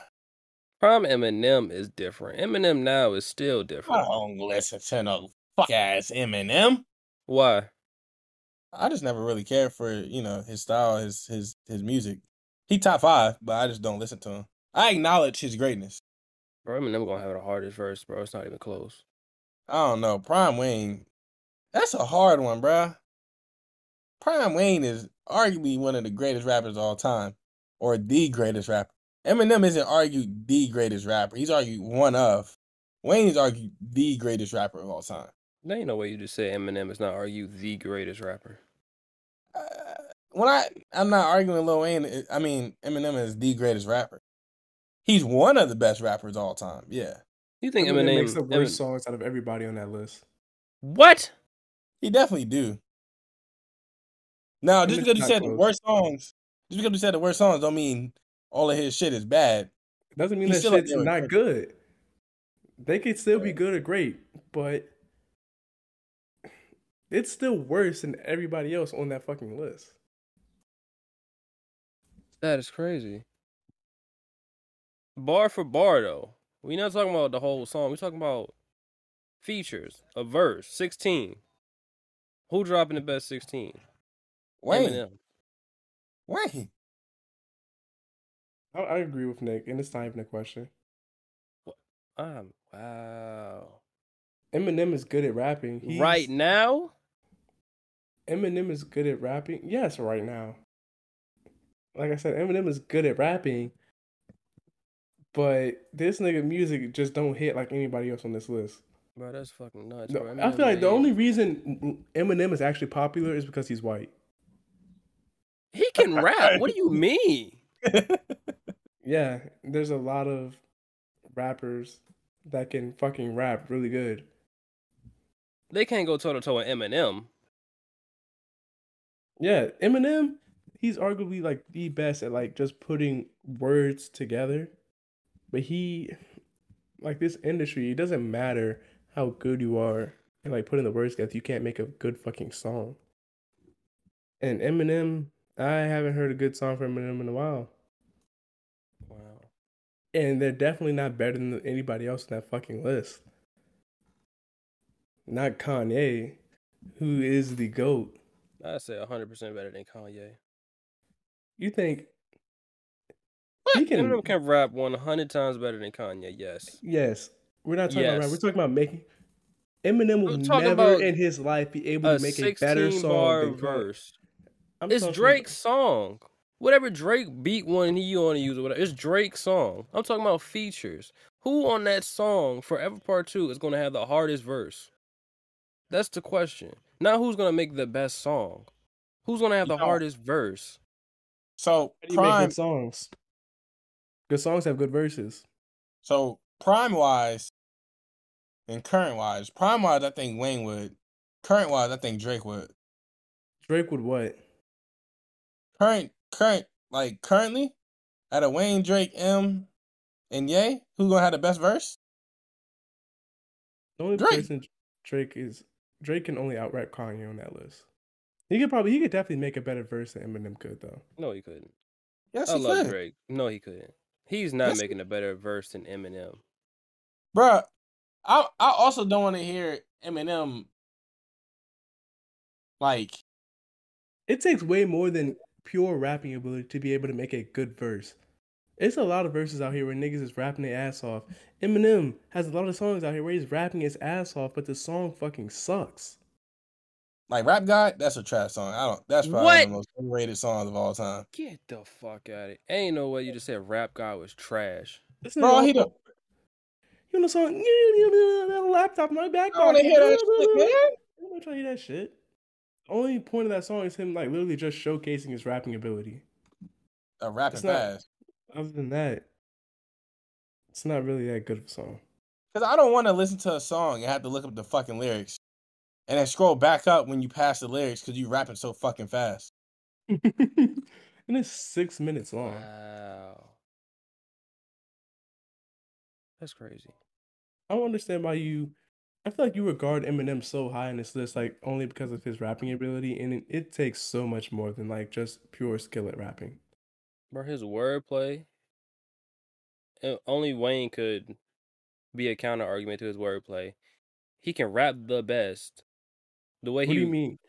Prime Eminem is different. Eminem now is still different. I don't listen to no fuck-ass Eminem. Why? I just never really cared for, you know, his style, his music. He top five, but I just don't listen to him. I acknowledge his greatness. Bro, Eminem gonna have the hardest verse, bro. It's not even close. I don't know. Prime Wayne, that's a hard one, bruh. Prime Wayne is arguably one of the greatest rappers of all time, or the greatest rapper. Eminem isn't argued the greatest rapper. He's argued one of. Wayne is argued the greatest rapper of all time. There ain't no way you just say Eminem is not argued the greatest rapper. I'm not arguing Lil Wayne. I mean, Eminem is the greatest rapper. He's one of the best rappers of all time. Yeah. You think Eminem makes the worst songs out of everybody on that list? What? He definitely do. Now, just because you said the worst songs don't mean all of his shit is bad. It doesn't mean that shit's not good. They could still be good or great, but it's still worse than everybody else on that fucking list. That is crazy. Bar for bar, though. We're not talking about the whole song. We're talking about features, a verse, 16. Who dropping the best 16? Wayne. I agree with Nick, and it's not even a question. Wow. Eminem is good at rapping. Right now? Eminem is good at rapping? Yes, right now. Like I said, Eminem is good at rapping, but this nigga music just don't hit like anybody else on this list. Bro, that's fucking nuts. No, bro. I feel like the only reason Eminem is actually popular is because he's white. He can rap. What do you mean? Yeah, there's a lot of rappers that can fucking rap really good. They can't go toe-to-toe with Eminem. Yeah, Eminem, he's arguably like the best at like just putting words together. But he, like this industry, it doesn't matter how good you are and like putting the words together, you can't make a good fucking song. And Eminem, I haven't heard a good song from Eminem in a while. Wow. And they're definitely not better than anybody else on that fucking list. Not Kanye, who is the GOAT. I'd say 100% better than Kanye. You think? Eminem can rap 100 times better than Kanye, yes. Yes. We're not talking about rap. We're talking about making... Eminem will never in his life be able to make a better song than verse. It's Drake's song. Whatever Drake beat one he on to use or whatever. It's Drake's song. I'm talking about features. Who on that song, Forever Part 2, is going to have the hardest verse? That's the question. Not who's going to make the best song. Who's going to have the hardest verse? So, Prime... Good songs. Good songs have good verses. So, Prime-wise and current-wise. Prime-wise, I think Wayne would. Current-wise, I think Drake would. Drake would what? Currently, out of Wayne, Drake, M, and Ye, who gonna have the best verse? The only person Drake is. Drake can only outrap Kanye on that list. He could definitely make a better verse than Eminem could, though. No, he couldn't. Yes, he could. I love Drake. No, he couldn't. He's not making a better verse than Eminem. Bruh, I also don't want to hear Eminem. Like, it takes way more than pure rapping ability to be able to make a good verse. It's a lot of verses out here where niggas is rapping their ass off. Eminem has a lot of songs out here where he's rapping his ass off, but the song fucking sucks. Like Rap God, that's a trash song. That's probably one of the most underrated songs of all time. Get the fuck out of it. Ain't no way you just said Rap God was trash. Bro, he don't. You know the song? That laptop in my back. I don't want to hear that shit, man. I'm not trying to hear that shit. Only point of that song is him like literally just showcasing his rapping ability. Rapping fast. Other than that, it's not really that good of a song. Because I don't want to listen to a song and have to look up the fucking lyrics. And then scroll back up when you pass the lyrics because you rapping so fucking fast. And it's 6 minutes long. Wow. That's crazy. I don't understand why you... I feel like you regard Eminem so high in this list, like, only because of his rapping ability. And it takes so much more than, like, just pure skill at rapping. Bro, his wordplay... Only Wayne could be a counter-argument to his wordplay. He can rap the best. The way he... What do you mean?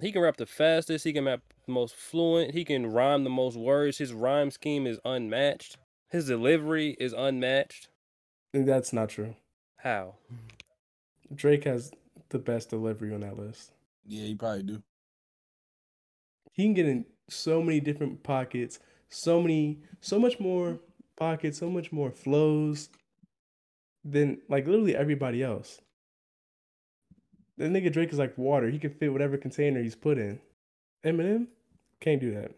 He can rap the fastest. He can rap the most fluent. He can rhyme the most words. His rhyme scheme is unmatched. His delivery is unmatched. That's not true. How? Drake has the best delivery on that list. Yeah, he probably do. He can get in so many different pockets. So much more pockets. So much more flows than, like, literally everybody else. That nigga Drake is like water. He can fit whatever container he's put in. Eminem can't do that.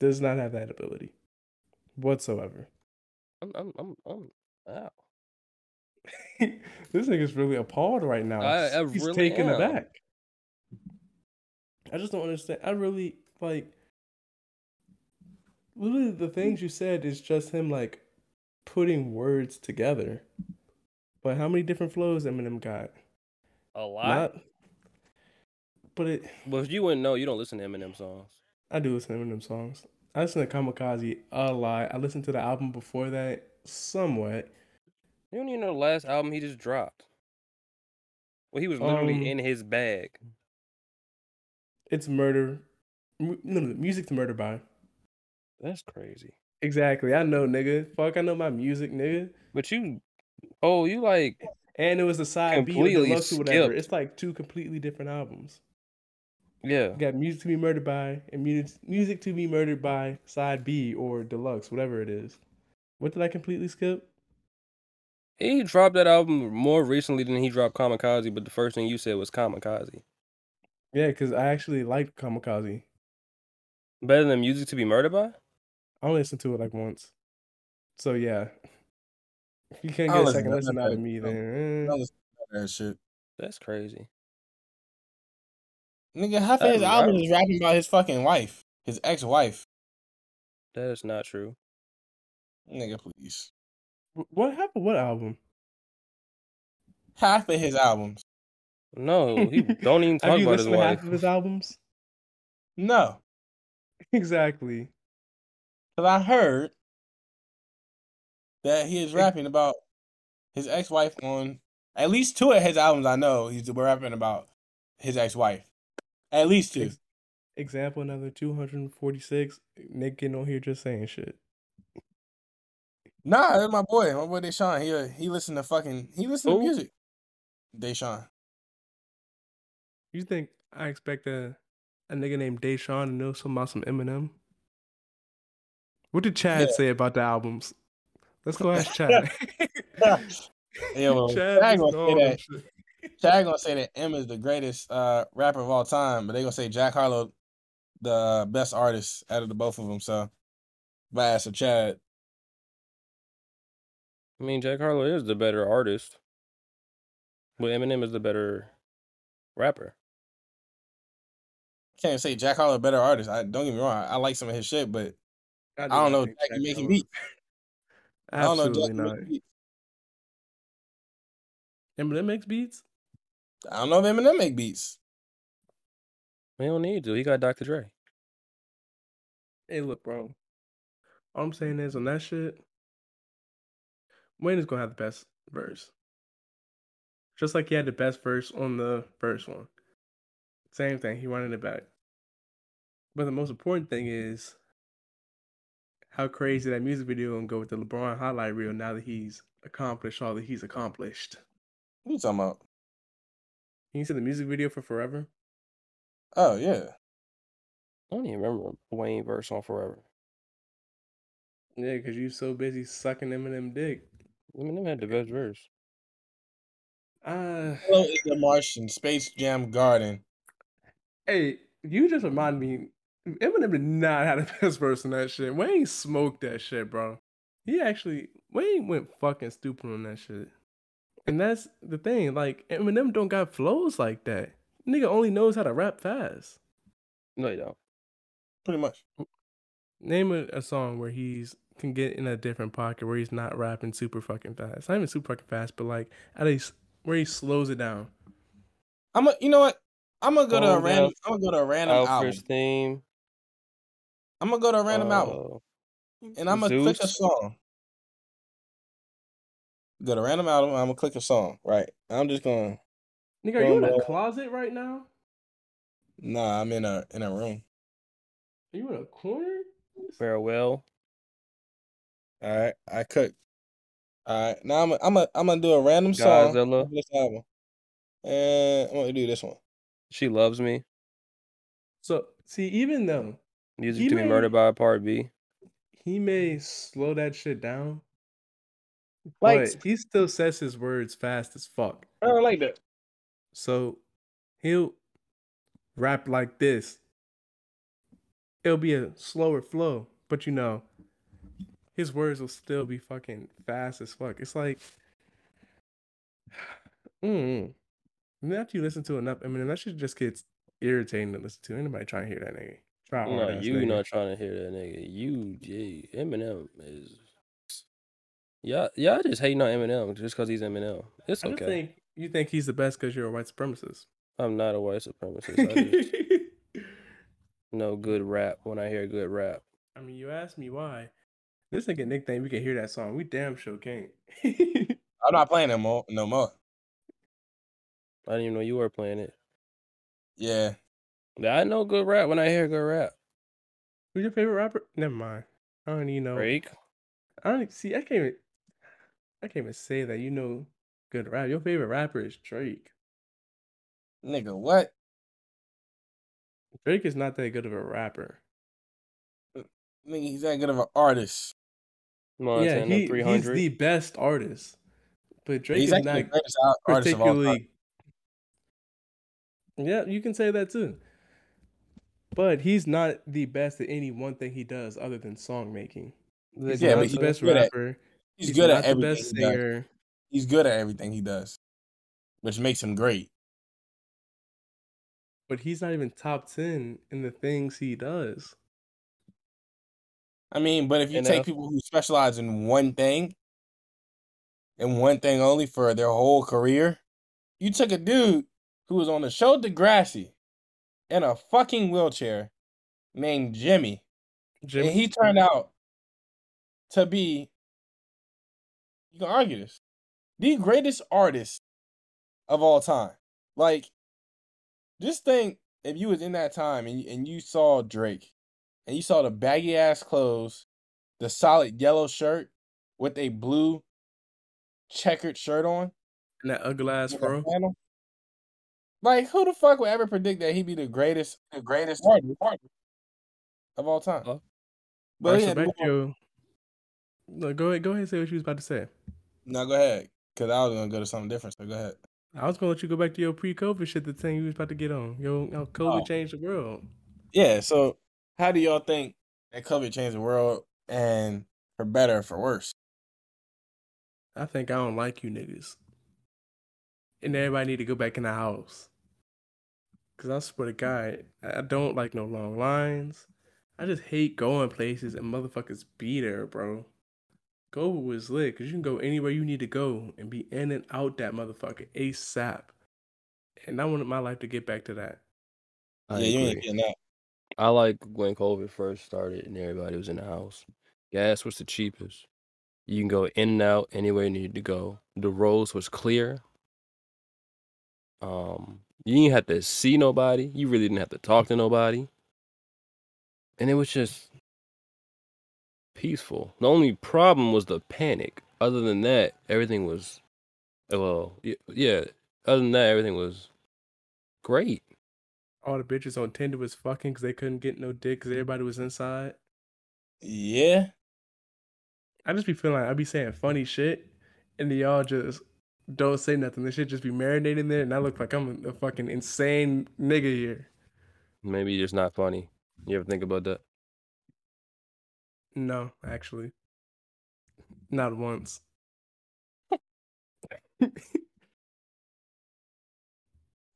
Does not have that ability whatsoever. Wow. This nigga's really appalled right now. He's taken aback. I just don't understand. I really, like, literally the things you said is just him, like, putting words together. But how many different flows Eminem got? A lot. But you wouldn't know. You don't listen to Eminem songs. I do listen to Eminem songs. I listen to Kamikaze a lot. I listened to the album before that somewhat. You don't even know the last album he just dropped. Well, he was literally in his bag. It's murder. No, Music to Murder By. That's crazy. Exactly. I know, nigga. Fuck, I know my music, nigga. But you like... And it was a side B, or deluxe, or whatever. It's like two completely different albums. Yeah. You got Music to Be Murdered By and Music to Be Murdered By side B or deluxe, whatever it is. What did I completely skip? He dropped that album more recently than he dropped Kamikaze, but the first thing you said was Kamikaze. Yeah, because I actually liked Kamikaze. Better than Music to Be Murdered By? I only listened to it like once. So yeah. If you can't get a second listen out of me, then I listen to that shit. That's crazy. Nigga, half of his album is rapping about his fucking wife. His ex-wife. That is not true. Nigga, please. What happened? What album? Half of his albums. No, he don't even talk about his wife. Have you listened to half of his albums? No. Exactly. Because I heard that he is rapping about his ex-wife on at least two of his albums. I know he's rapping about his ex-wife. At least two. Example, another 246. Nick getting on here just saying shit. Nah, that's my boy. My boy Deshaun. He listened to He listened to music. Deshaun. You think I expect a nigga named Deshaun to know something about some Eminem? What did Chad say about the albums? Let's go ask Chad. Yeah, well, Chad gonna say that M is the greatest rapper of all time, but they gonna say Jack Harlow the best artist out of the both of them. So, by ass of Chad. I mean, Jack Harlow is the better artist, but Eminem is the better rapper. Can't say Jack Harlow better artist. I don't get me wrong. I like some of his shit, but I don't know if Jack can make beats. Absolutely not. Eminem makes beats? I don't know if Eminem make beats. We don't need to. He got Dr. Dre. Hey, look, bro. All I'm saying is on that shit, Wayne is going to have the best verse. Just like he had the best verse on the first one. Same thing. He wanted it back. But the most important thing is how crazy that music video and go with the LeBron highlight reel now that he's accomplished all that he's accomplished. What are you talking about? You see the music video for Forever? Oh, yeah. I don't even remember Wayne verse on Forever. Yeah, because you so busy sucking Eminem dick. Eminem had the best verse. Hello, it's the Martian, Space Jam Garden. Hey, you just remind me Eminem did not have the best verse in that shit. Wayne smoked that shit, bro. Wayne went fucking stupid on that shit. And that's the thing. Like, Eminem don't got flows like that. Nigga only knows how to rap fast. No, you don't. Pretty much. Name a song where he's can get in a different pocket where he's not rapping super fucking fast. Not even super fucking fast, but like at least where he slows it down. You know what? I'm gonna go to a random. I'm gonna go to a random album. Theme. I'm gonna go to a random album, and I'm gonna click a song. Go to a random album. I'm gonna click a song. Right. I'm just gonna. Nigga, are you in a closet right now? Nah, I'm in a room. Are you in a corner? Farewell. All right, I cooked. All right, now I'm gonna do a random song from this album, and I'm gonna do this one. She Loves Me. So see, even though Music to Be Murdered By Part B, he may slow that shit down, like, but he still says his words fast as fuck. I don't like that. So he'll rap like this. It'll be a slower flow, but you know, his words will still be fucking fast as fuck. It's like, after you listen to enough Eminem, that shit just gets irritating to listen to. Anybody trying to hear that nigga? No, you not trying to hear that nigga. Eminem is. Yeah, I just hate on Eminem just because he's Eminem. It's okay. You think he's the best because you're a white supremacist. I'm not a white supremacist. No good rap when I hear good rap. I mean, you asked me why. This nigga Nick thing, we can hear that song. We damn sure can't. I'm not playing it no more. I didn't even know you were playing it. Yeah. I know good rap when I hear good rap. Who's your favorite rapper? Never mind. I don't even know. Drake? I can't even say that you know good rap. Your favorite rapper is Drake. Nigga, what? Drake is not that good of a rapper. Nigga, he's that good of an artist. Montana, yeah, he's the best artist. But Drake is not particularly. Yeah, you can say that too. But he's not the best at any one thing he does other than song making. He's the best rapper. He's good at everything. He's the best singer. He's good at everything he does, which makes him great. But he's not even top 10 in the things he does. I mean, but if you take people who specialize in one thing and one thing only for their whole career, you took a dude who was on the show Degrassi in a fucking wheelchair named Jimmy. And he turned out to be, you can argue this, the greatest artist of all time. Like, just think if you was in that time and you saw Drake, and you saw the baggy ass clothes, the solid yellow shirt with a blue checkered shirt on, and that ugly ass fro. Like, who the fuck would ever predict that he'd be the greatest artist of all time? Huh? But no, go ahead, and say what you was about to say. No, go ahead, because I was gonna go to something different. So go ahead. I was gonna let you go back to your pre-COVID shit, the thing you was about to get on. Yo, COVID changed the world. Yeah, so. How do y'all think that COVID changed the world, and for better or for worse? I think I don't like you niggas. And everybody need to go back in the house. Because I swear to God, I don't like no long lines. I just hate going places and motherfuckers be there, bro. COVID was lit because you can go anywhere you need to go and be in and out that motherfucker ASAP. And I wanted my life to get back to that. You ain't getting that. I like when COVID first started and everybody was in the house. Gas was the cheapest. You can go in and out anywhere you needed to go. The roads was clear. You didn't have to see nobody. You really didn't have to talk to nobody. And it was just peaceful. The only problem was the panic. Other than that, everything was... Well, yeah. Other than that, everything was great. All the bitches on Tinder was fucking because they couldn't get no dick because everybody was inside. Yeah. I just be feeling like I be saying funny shit and y'all just don't say nothing. This shit just be marinating there and I look like I'm a fucking insane nigga here. Maybe you're just not funny. You ever think about that? No, actually. Not once.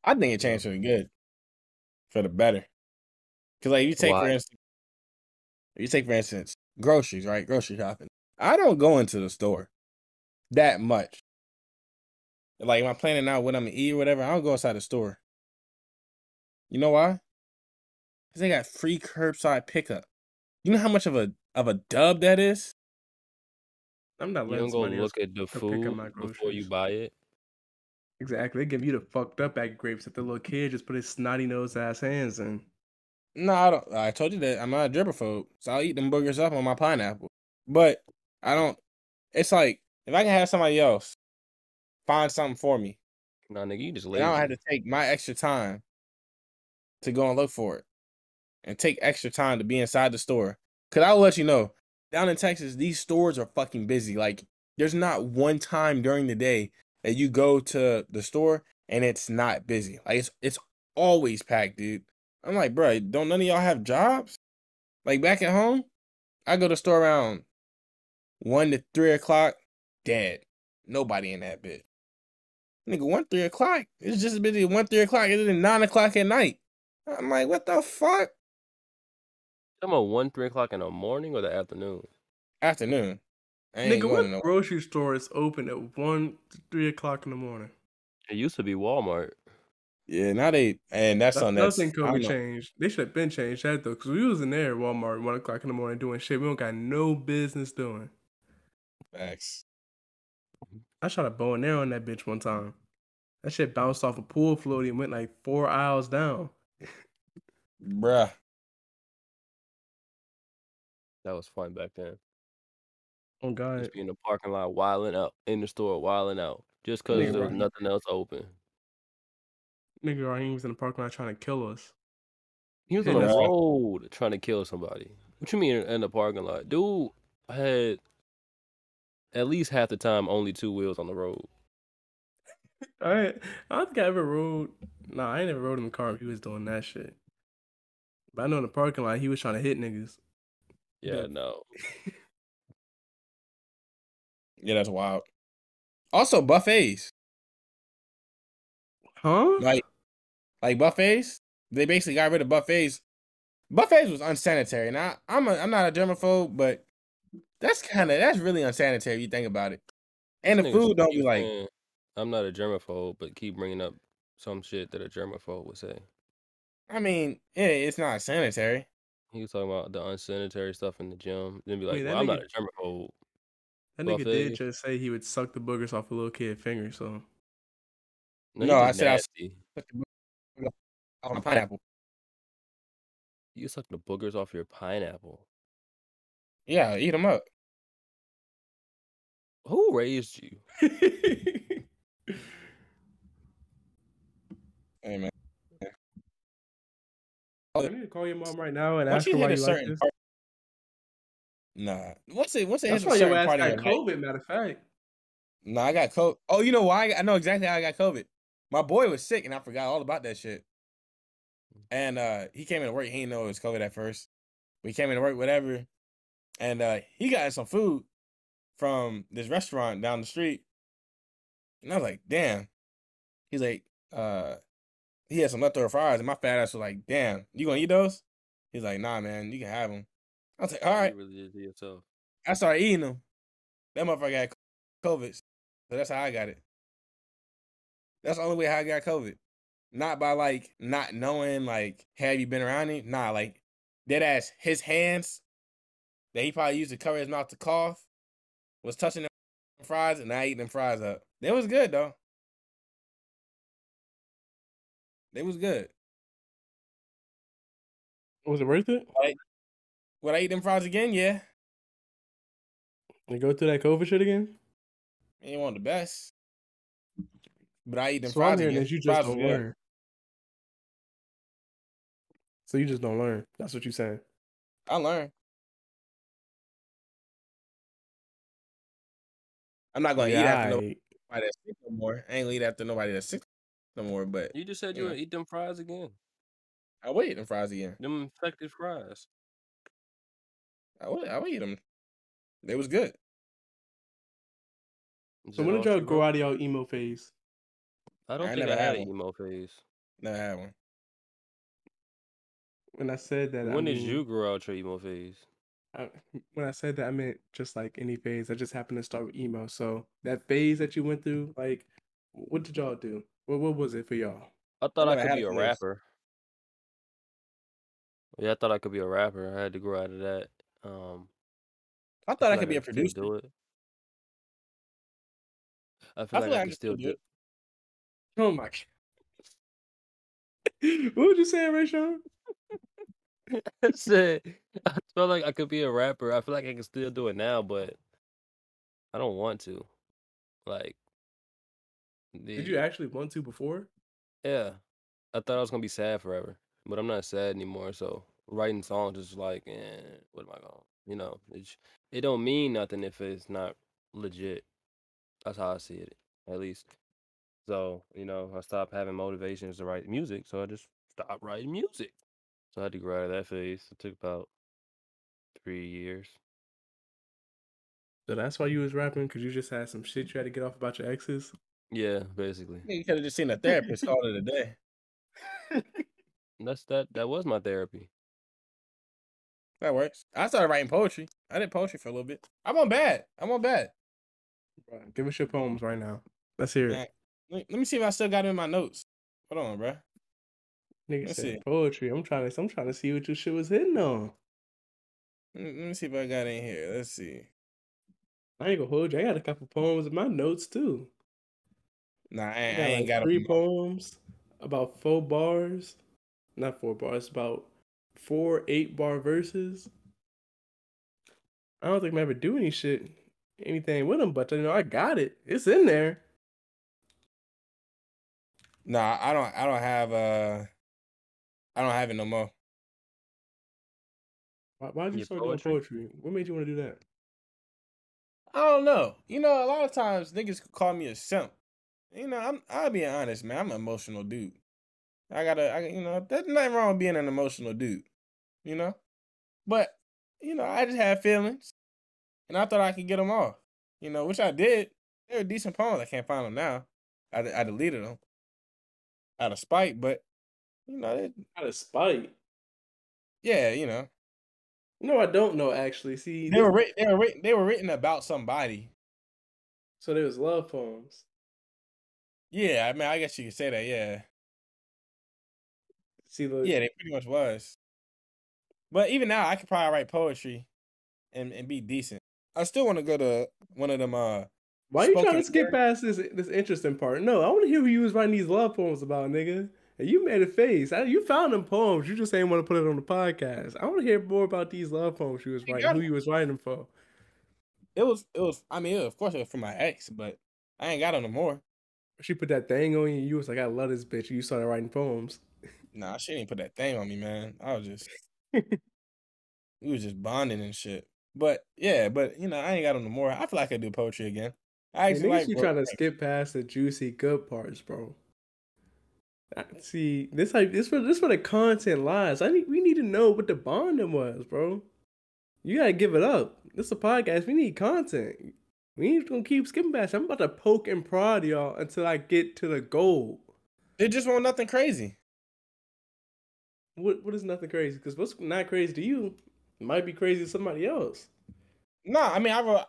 I think it changed for the good. For the better. Because, like, you take, for instance, groceries, right? Grocery shopping. I don't go into the store that much. Like, if I'm planning out what I'm going to eat or whatever, I don't go outside the store. You know why? Because they got free curbside pickup. You know how much of a dub that is? I'm not letting somebody else look at the food before you buy it. Exactly. They give you the fucked up ass grapes that the little kid just put his snotty nose ass hands in. No, I don't. I told you that I'm not a germaphobe, so I'll eat them boogers up on my pineapple. But I don't. It's like, if I can have somebody else find something for me. Nah, nigga, you just lazy. I don't have to take my extra time to go and look for it and take extra time to be inside the store. Because I'll let you know, down in Texas, these stores are fucking busy. Like, there's not one time during the day that you go to the store and it's not busy. Like, it's always packed, dude. I'm like, bro, don't none of y'all have jobs? Like, back at home, I go to the store around 1 to 3 o'clock, dead. Nobody in that bitch. Nigga, 1, 3 o'clock? It's just as busy as 1, 3 o'clock. It's 9 o'clock at night. I'm like, what the fuck? I'm at 1, 3 o'clock in the morning or the afternoon? Afternoon. Nigga, what grocery store is open at 1, 3 o'clock in the morning? It used to be Walmart. Yeah, now they... And that's on that... Nothing could be changed. They should have been changed, that though, because we was in there at Walmart at 1 o'clock in the morning doing shit we don't got no business doing. Facts. I shot a bow and arrow on that bitch one time. That shit bounced off a pool floaty and went like 4 aisles down. Bruh. That was fun back then. Oh, God. Just be in the parking lot, wilding out. In the store, wilding out. Just because there was nothing else open. Nigga, Raheem was in the parking lot trying to kill us. He was on the road trying to kill somebody. What you mean in the parking lot? Dude had at least half the time only 2 wheels on the road. All right. I don't think I ever rode. Nah, I ain't never rode in the car if he was doing that shit. But I know in the parking lot, he was trying to hit niggas. Yeah, no. Yeah, that's wild. Also, buffets. Huh? Like buffets? They basically got rid of buffets. Buffets was unsanitary. Now, I'm not a germaphobe, but that's really unsanitary if you think about it. And the food don't be like... I'm not a germaphobe, but keep bringing up some shit that a germaphobe would say. I mean, yeah, it's not sanitary. He was talking about the unsanitary stuff in the gym. Then be like, I'm not a germaphobe. That nigga did just say he would suck the boogers off a little kid's finger, so... No, I said I suck the boogers off my pineapple. You suck the boogers off your pineapple? Yeah, eat them up. Who raised you? Hey, man. I need to call your mom right now and ask her why you like this. Nah. Once it hits a certain part of your COVID, matter of fact. Nah, I got COVID. Oh, you know why? I know exactly how I got COVID. My boy was sick, and I forgot all about that shit. And he came into work. He didn't know it was COVID at first. We came into work, whatever. And he got some food from this restaurant down the street. And I was like, damn. He's like, he had some leftover fries, and my fat ass was like, damn, you gonna eat those? He's like, nah, man, you can have them. I was like, all right. Really I started eating them. That motherfucker got COVID, so that's how I got it. That's the only way how I got COVID. Not by, like, not knowing, like, have you been around him? Nah, like, dead ass, his hands that he probably used to cover his mouth to cough was touching them fries, and I ate them fries up. They was good, though. It was good. Was it worth it? Like, would I eat them fries again? Yeah. You go through that COVID shit again? I ain't want the best. But I eat them fries again. You just don't learn. So you just don't learn. That's what you're saying. I learn. I'm not going to eat after nobody that's sick no more. I ain't going to eat after nobody that's sick no more, but... You just said you would eat them fries again. I would eat them fries again. Them infected fries. I would eat them. They was good. So when did y'all go out of y'all emo phase? I don't think I had an emo phase. Never had one. When I said that, did you grow out your emo phase? When I said that, I meant just like any phase. I just happened to start with emo. So that phase that you went through, like, what did y'all do? What was it for y'all? I thought I could be a rapper. Yeah, I thought I could be a rapper. I had to grow out of that. I thought I could be a producer. I feel like I can still do it. Oh my God. What would you say, Rayshawn? I felt like I could be a rapper. I feel like I can still do it now, but I don't want to. Like, did you actually want to before? Yeah, I thought I was gonna be sad forever, but I'm not sad anymore. So writing songs is like, what am I gonna? You know, it don't mean nothing if it's not legit. That's how I see it, at least. So, you know, I stopped having motivations to write music, so I just stopped writing music. So I had to grow out of that phase. It took about 3 years. So that's why you was rapping, because you just had some shit you had to get off about your exes? Yeah, basically. You could have just seen a therapist all of the day. That was my therapy. That works. I started writing poetry. I did poetry for a little bit. I'm on bad. Bro, give us your poems right now. Let's hear it. Let me see if I still got it in my notes. Hold on, bro. Nigga said poetry. I'm trying to see what your shit was hitting on. Let me see if I got in here. Let's see. I ain't gonna hold you. I got a couple poems in my notes too. Nah, I ain't got 3 poems, about 4 bars. Not 4 bars. About 4 8-bar verses. I don't think I'm ever do anything with them, but you know I got it. It's in there. Nah, I don't have it no more. Why did you start doing poetry? What made you want to do that? I don't know. You know, a lot of times niggas call me a simp. You know, I'll be honest, man. I'm an emotional dude. There's nothing wrong with being an emotional dude. You know, but you know, I just have feelings, and I thought I could get them off. You know, which I did. They were decent poems. I can't find them now. I deleted them. Out of spite, but you know that. Out of spite. Yeah, you know. No, I don't know actually. See, they were written about somebody. So there was love poems. Yeah, I mean, I guess you could say that. Yeah. See, look. Yeah, they pretty much was. But even now, I could probably write poetry, and be decent. I still want to go to one of them. Why are you trying to skip past this interesting part? No, I want to hear who you was writing these love poems about, nigga. And you made a face. You found them poems. You just ain't want to put it on the podcast. I want to hear more about these love poems you was writing. Who you was writing them for? It was. I mean, of course, it was for my ex, but I ain't got them no more. She put that thing on you. And you was like, I love this bitch. You started writing poems. Nah, she didn't put that thing on me, man. I was just, we was just bonding and shit. But yeah, but you know, I ain't got them no more. I feel like I do poetry again. I actually like you trying to skip past the juicy good parts, bro. See, this for the content lies. We need to know what the bonding was, bro. You gotta give it up. This is a podcast. We need content. We ain't gonna keep skipping past. I'm about to poke and prod y'all until I get to the goal. It just won't nothing crazy. What is nothing crazy? Because what's not crazy to you might be crazy to somebody else. Nah, I mean I wrote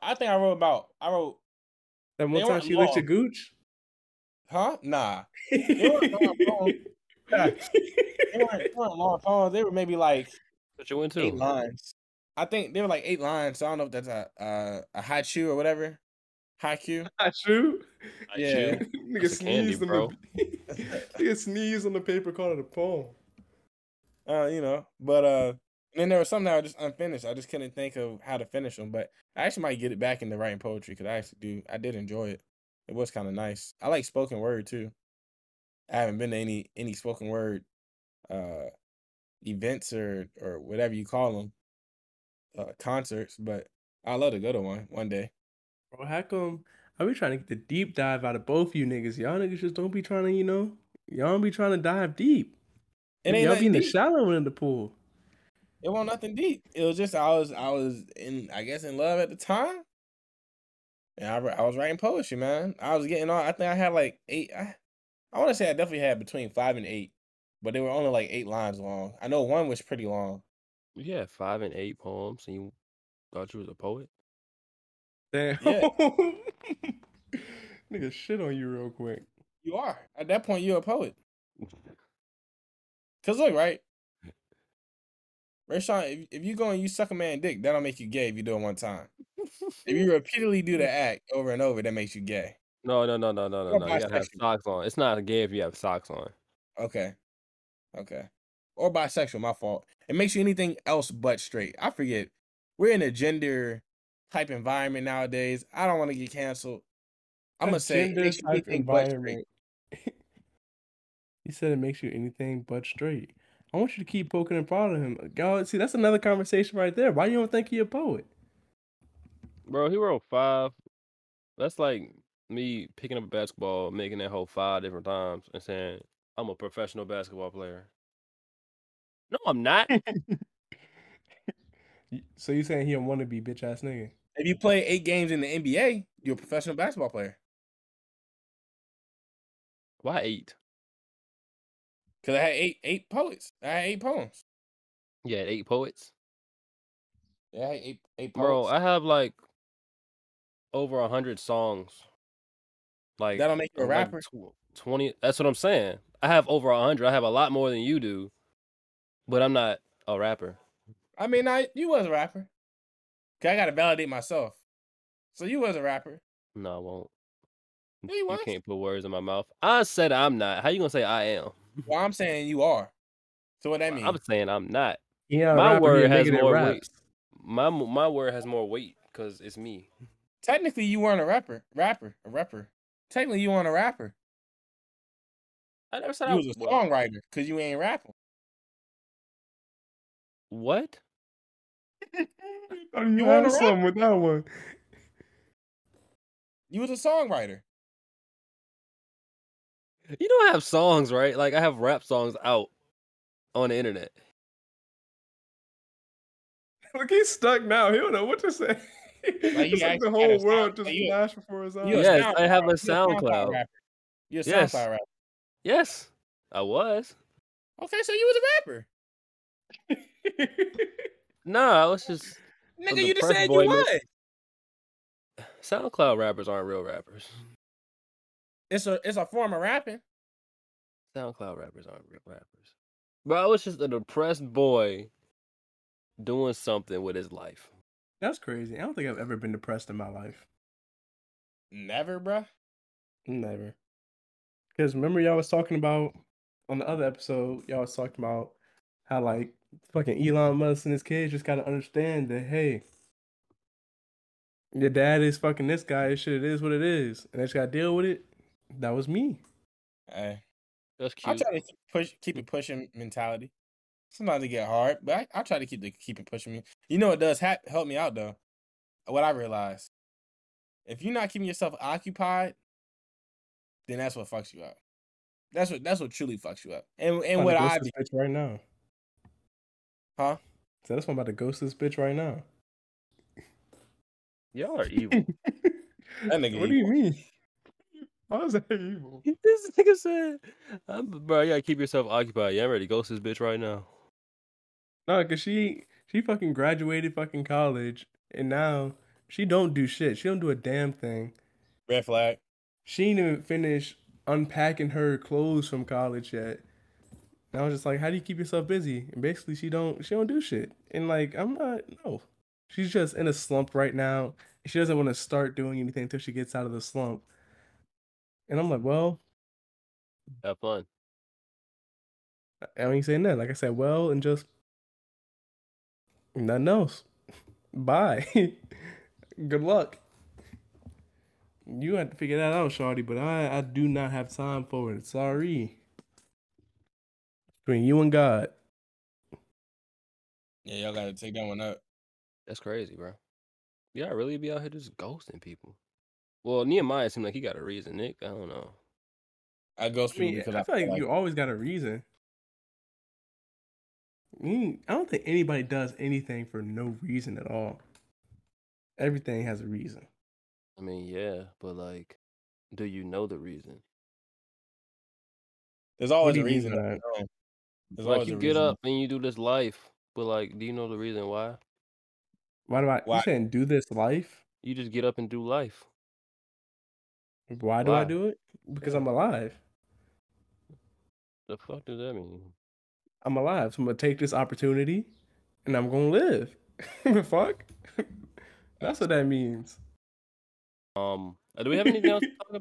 that one time she licked your gooch? Huh? Nah. They weren't long poems. They were maybe like 8 lines. I think they were like 8 lines, so I don't know if that's a haiku or whatever. Haiku? Haiku? Yeah. Nigga sneezed on the paper, called it a poem. You know, but and then there was some that were just unfinished. I just couldn't think of how to finish them. But I actually might get it back into writing poetry because I did enjoy it. It was kind of nice. I like spoken word too. I haven't been to any spoken word events or whatever you call them, concerts. But I'd love to go to one day. Bro, how come I be trying to get the deep dive out of both you niggas? Y'all niggas just don't be trying to, you know, y'all don't be trying to dive deep. It ain't y'all be in the shallow end of the pool. It wasn't nothing deep. It was just I was in, I guess, in love at the time. And I was writing poetry, man. I was getting all, I think I had like eight. I want to say I definitely had between 5 and 8, but they were only like 8 lines long. I know one was pretty long. You had 5 and 8 poems, and you thought you was a poet? Damn. Yeah. Nigga shit on you real quick. You are. At that point, you're a poet. Because look, right? Rayshawn, if you go and you suck a man dick, that'll make you gay if you do it one time. If you repeatedly do the act over and over, that makes you gay. No. You gotta have socks on. It's not gay if you have socks on. Okay. Or bisexual, my fault. It makes you anything else but straight. I forget. We're in a gender type environment nowadays. I don't want to get canceled. I'm going to say it makes you anything but straight. He said it makes you anything but straight. I want you to keep poking and prodding him. God, see, that's another conversation right there. Why you don't think he a poet? Bro, he wrote 5. That's like me picking up a basketball, making that whole 5 different times and saying, I'm a professional basketball player. No, I'm not. So you saying he a wannabe bitch-ass nigga? If you play 8 games in the NBA, you're a professional basketball player. Why 8? Because I had eight poets. I had 8 poems. You had 8 poets? Yeah, I had eight poets. Bro, I have like over 100 songs. Like that'll make you a rapper? Like 20. That's what I'm saying. I have over 100. I have a lot more than you do. But I'm not a rapper. I mean, you was a rapper. I got to validate myself. So you was a rapper. No, I won't. Yeah, you can't put words in my mouth. I said I'm not. How you going to say I am? Well, I'm saying you are. So what that means? I'm saying I'm not. Yeah, my word has more weight. My word has more weight because it's me. Technically, you weren't a rapper. Technically, you weren't a rapper. I never said I was a songwriter because you ain't rapping. What? You had something with that one. You was a songwriter. You don't have songs, right? Like I have rap songs out on the internet. Look, he's stuck now. He don't know what to say. Like, it's like the whole world just flashed before his eyes. Yes, I have a SoundCloud. You're a SoundCloud rapper. Yes, I was. Okay, so you was a rapper. Nah, I was just nigga. You just said you was. SoundCloud rappers aren't real rappers. It's a form of rapping. SoundCloud rappers aren't real rappers. Bro, I was just a depressed boy doing something with his life. That's crazy. I don't think I've ever been depressed in my life. Never, bro. Never. Because remember, y'all was talking about on the other episode. Y'all was talking about how like fucking Elon Musk and his kids just gotta understand that hey, your dad is fucking this guy. Shit, it is what it is, and they just gotta deal with it. That was me. Hey, that's cute. I try to keep it pushing mentality. Sometimes it get hard, but I try to keep it pushing me. You know, it does help me out though. What I realized, if you're not keeping yourself occupied, then that's what fucks you up. That's what truly fucks you up. And what I do right now. Huh? So that's why I'm about to ghost this bitch right now. Y'all are evil. That nigga what evil. Do you mean? Why is that evil? This nigga said, bro, you gotta keep yourself occupied. Yeah, I'm ready to ghost this bitch right now. No, because she fucking graduated fucking college, and now she don't do shit. She don't do a damn thing. Red flag. She ain't even finished unpacking her clothes from college yet. And I was just like, how do you keep yourself busy? And basically, she don't do shit. And like, she's just in a slump right now. She doesn't want to start doing anything until she gets out of the slump. And I'm like, well, have fun. I ain't saying that. Like I said, well, and just nothing else. Bye. Good luck. You have to figure that out, shawty, but I do not have time for it. Sorry. Between you and God. Yeah, y'all gotta take that one up. That's crazy, bro. Y'all really be out here just ghosting people. Well, Nehemiah seemed like he got a reason, Nick. I don't know. I ghost people because I feel like you always got a reason. I don't think anybody does anything for no reason at all. Everything has a reason. I mean, yeah, but like, do you know the reason? There's always a reason. Like, you get up and you do this life, but like, do you know the reason why? Why do I? Why? You saying do this life? You just get up and do life. Why do I do it? Because I'm alive. The fuck does that mean? I'm alive, so I'm gonna take this opportunity, and I'm gonna live. The fuck? That's what that means. Do we have anything else to talk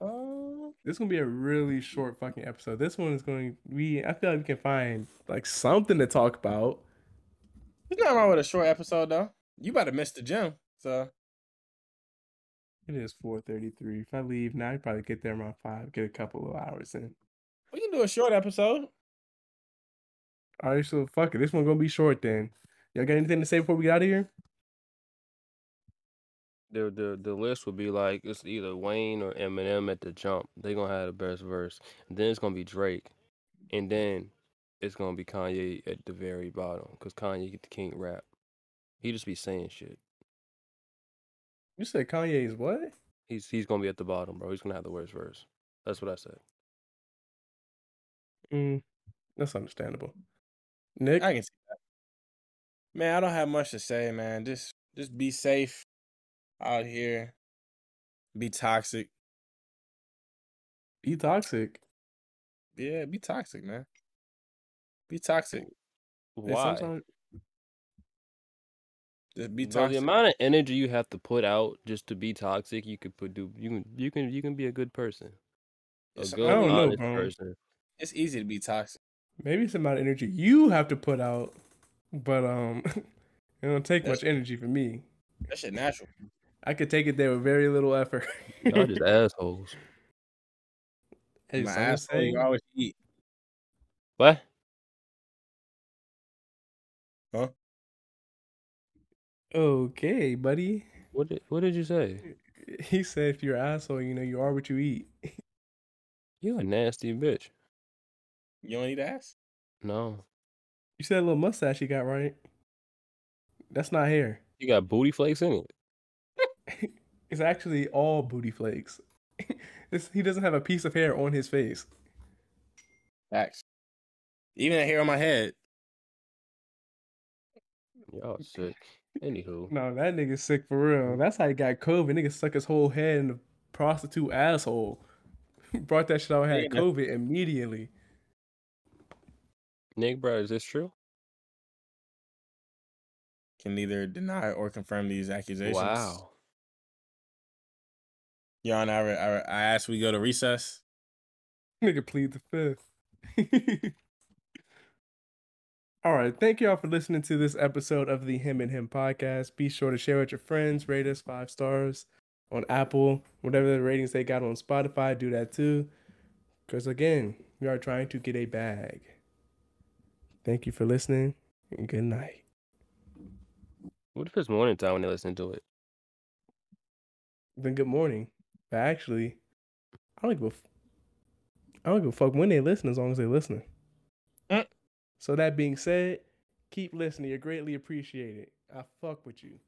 about? This is gonna be a really short fucking episode. This one is going to be, I feel like we can find like something to talk about. There's nothing wrong with a short episode though. You about to miss the gym, so. It is 4:33. If I leave now, I'd probably get there around 5, get a couple of hours in. We can do a short episode. All right, so fuck it. This one's gonna be short then. Y'all got anything to say before we get out of here? The list would be like, it's either Wayne or Eminem at the jump. They're going to have the best verse. And then it's going to be Drake. And then it's going to be Kanye at the very bottom. Because Kanye get the king rap. He just be saying shit. You said Kanye is what? He's going to be at the bottom, bro. He's going to have the worst verse. That's what I said. That's understandable. Nick? I can see that. Man, I don't have much to say, man. Just be safe out here. Be toxic. Yeah, be toxic, man. Be toxic. Why? Just be toxic. The amount of energy you have to put out just to be toxic, you can be a good person. A good, honest person. It's easy to be toxic. Maybe it's the amount of energy you have to put out, but it don't take much energy for me. That shit natural. I could take it there with very little effort. Y'all just assholes. Hey, my asshole, you always eat. What? Huh? Okay, buddy. What did you say? He said, if you're an asshole, you know you are what you eat. You're a nasty bitch. You don't eat ass? No. You said a little mustache you got, right? That's not hair. You got booty flakes in it. It's actually all booty flakes. He doesn't have a piece of hair on his face. Facts. Even the hair on my head. Y'all sick. Anywho. No, that nigga's sick for real. That's how he got COVID. Nigga stuck his whole head in a prostitute asshole. Brought that shit out and had COVID immediately. Nick, bro, is this true? Can neither deny or confirm these accusations. Wow. Y'all, I asked we go to recess. Nigga, plead the fifth. All right. Thank y'all for listening to this episode of the Him and Him podcast. Be sure to share with your friends. Rate us 5 stars on Apple. Whatever the ratings they got on Spotify, do that too. Because, again, we are trying to get a bag. Thank you for listening and good night. What if it's morning time when they listen to it? Then good morning. But actually, I don't give a fuck when they listen as long as they listen. So that being said, keep listening. You're greatly appreciated. I fuck with you.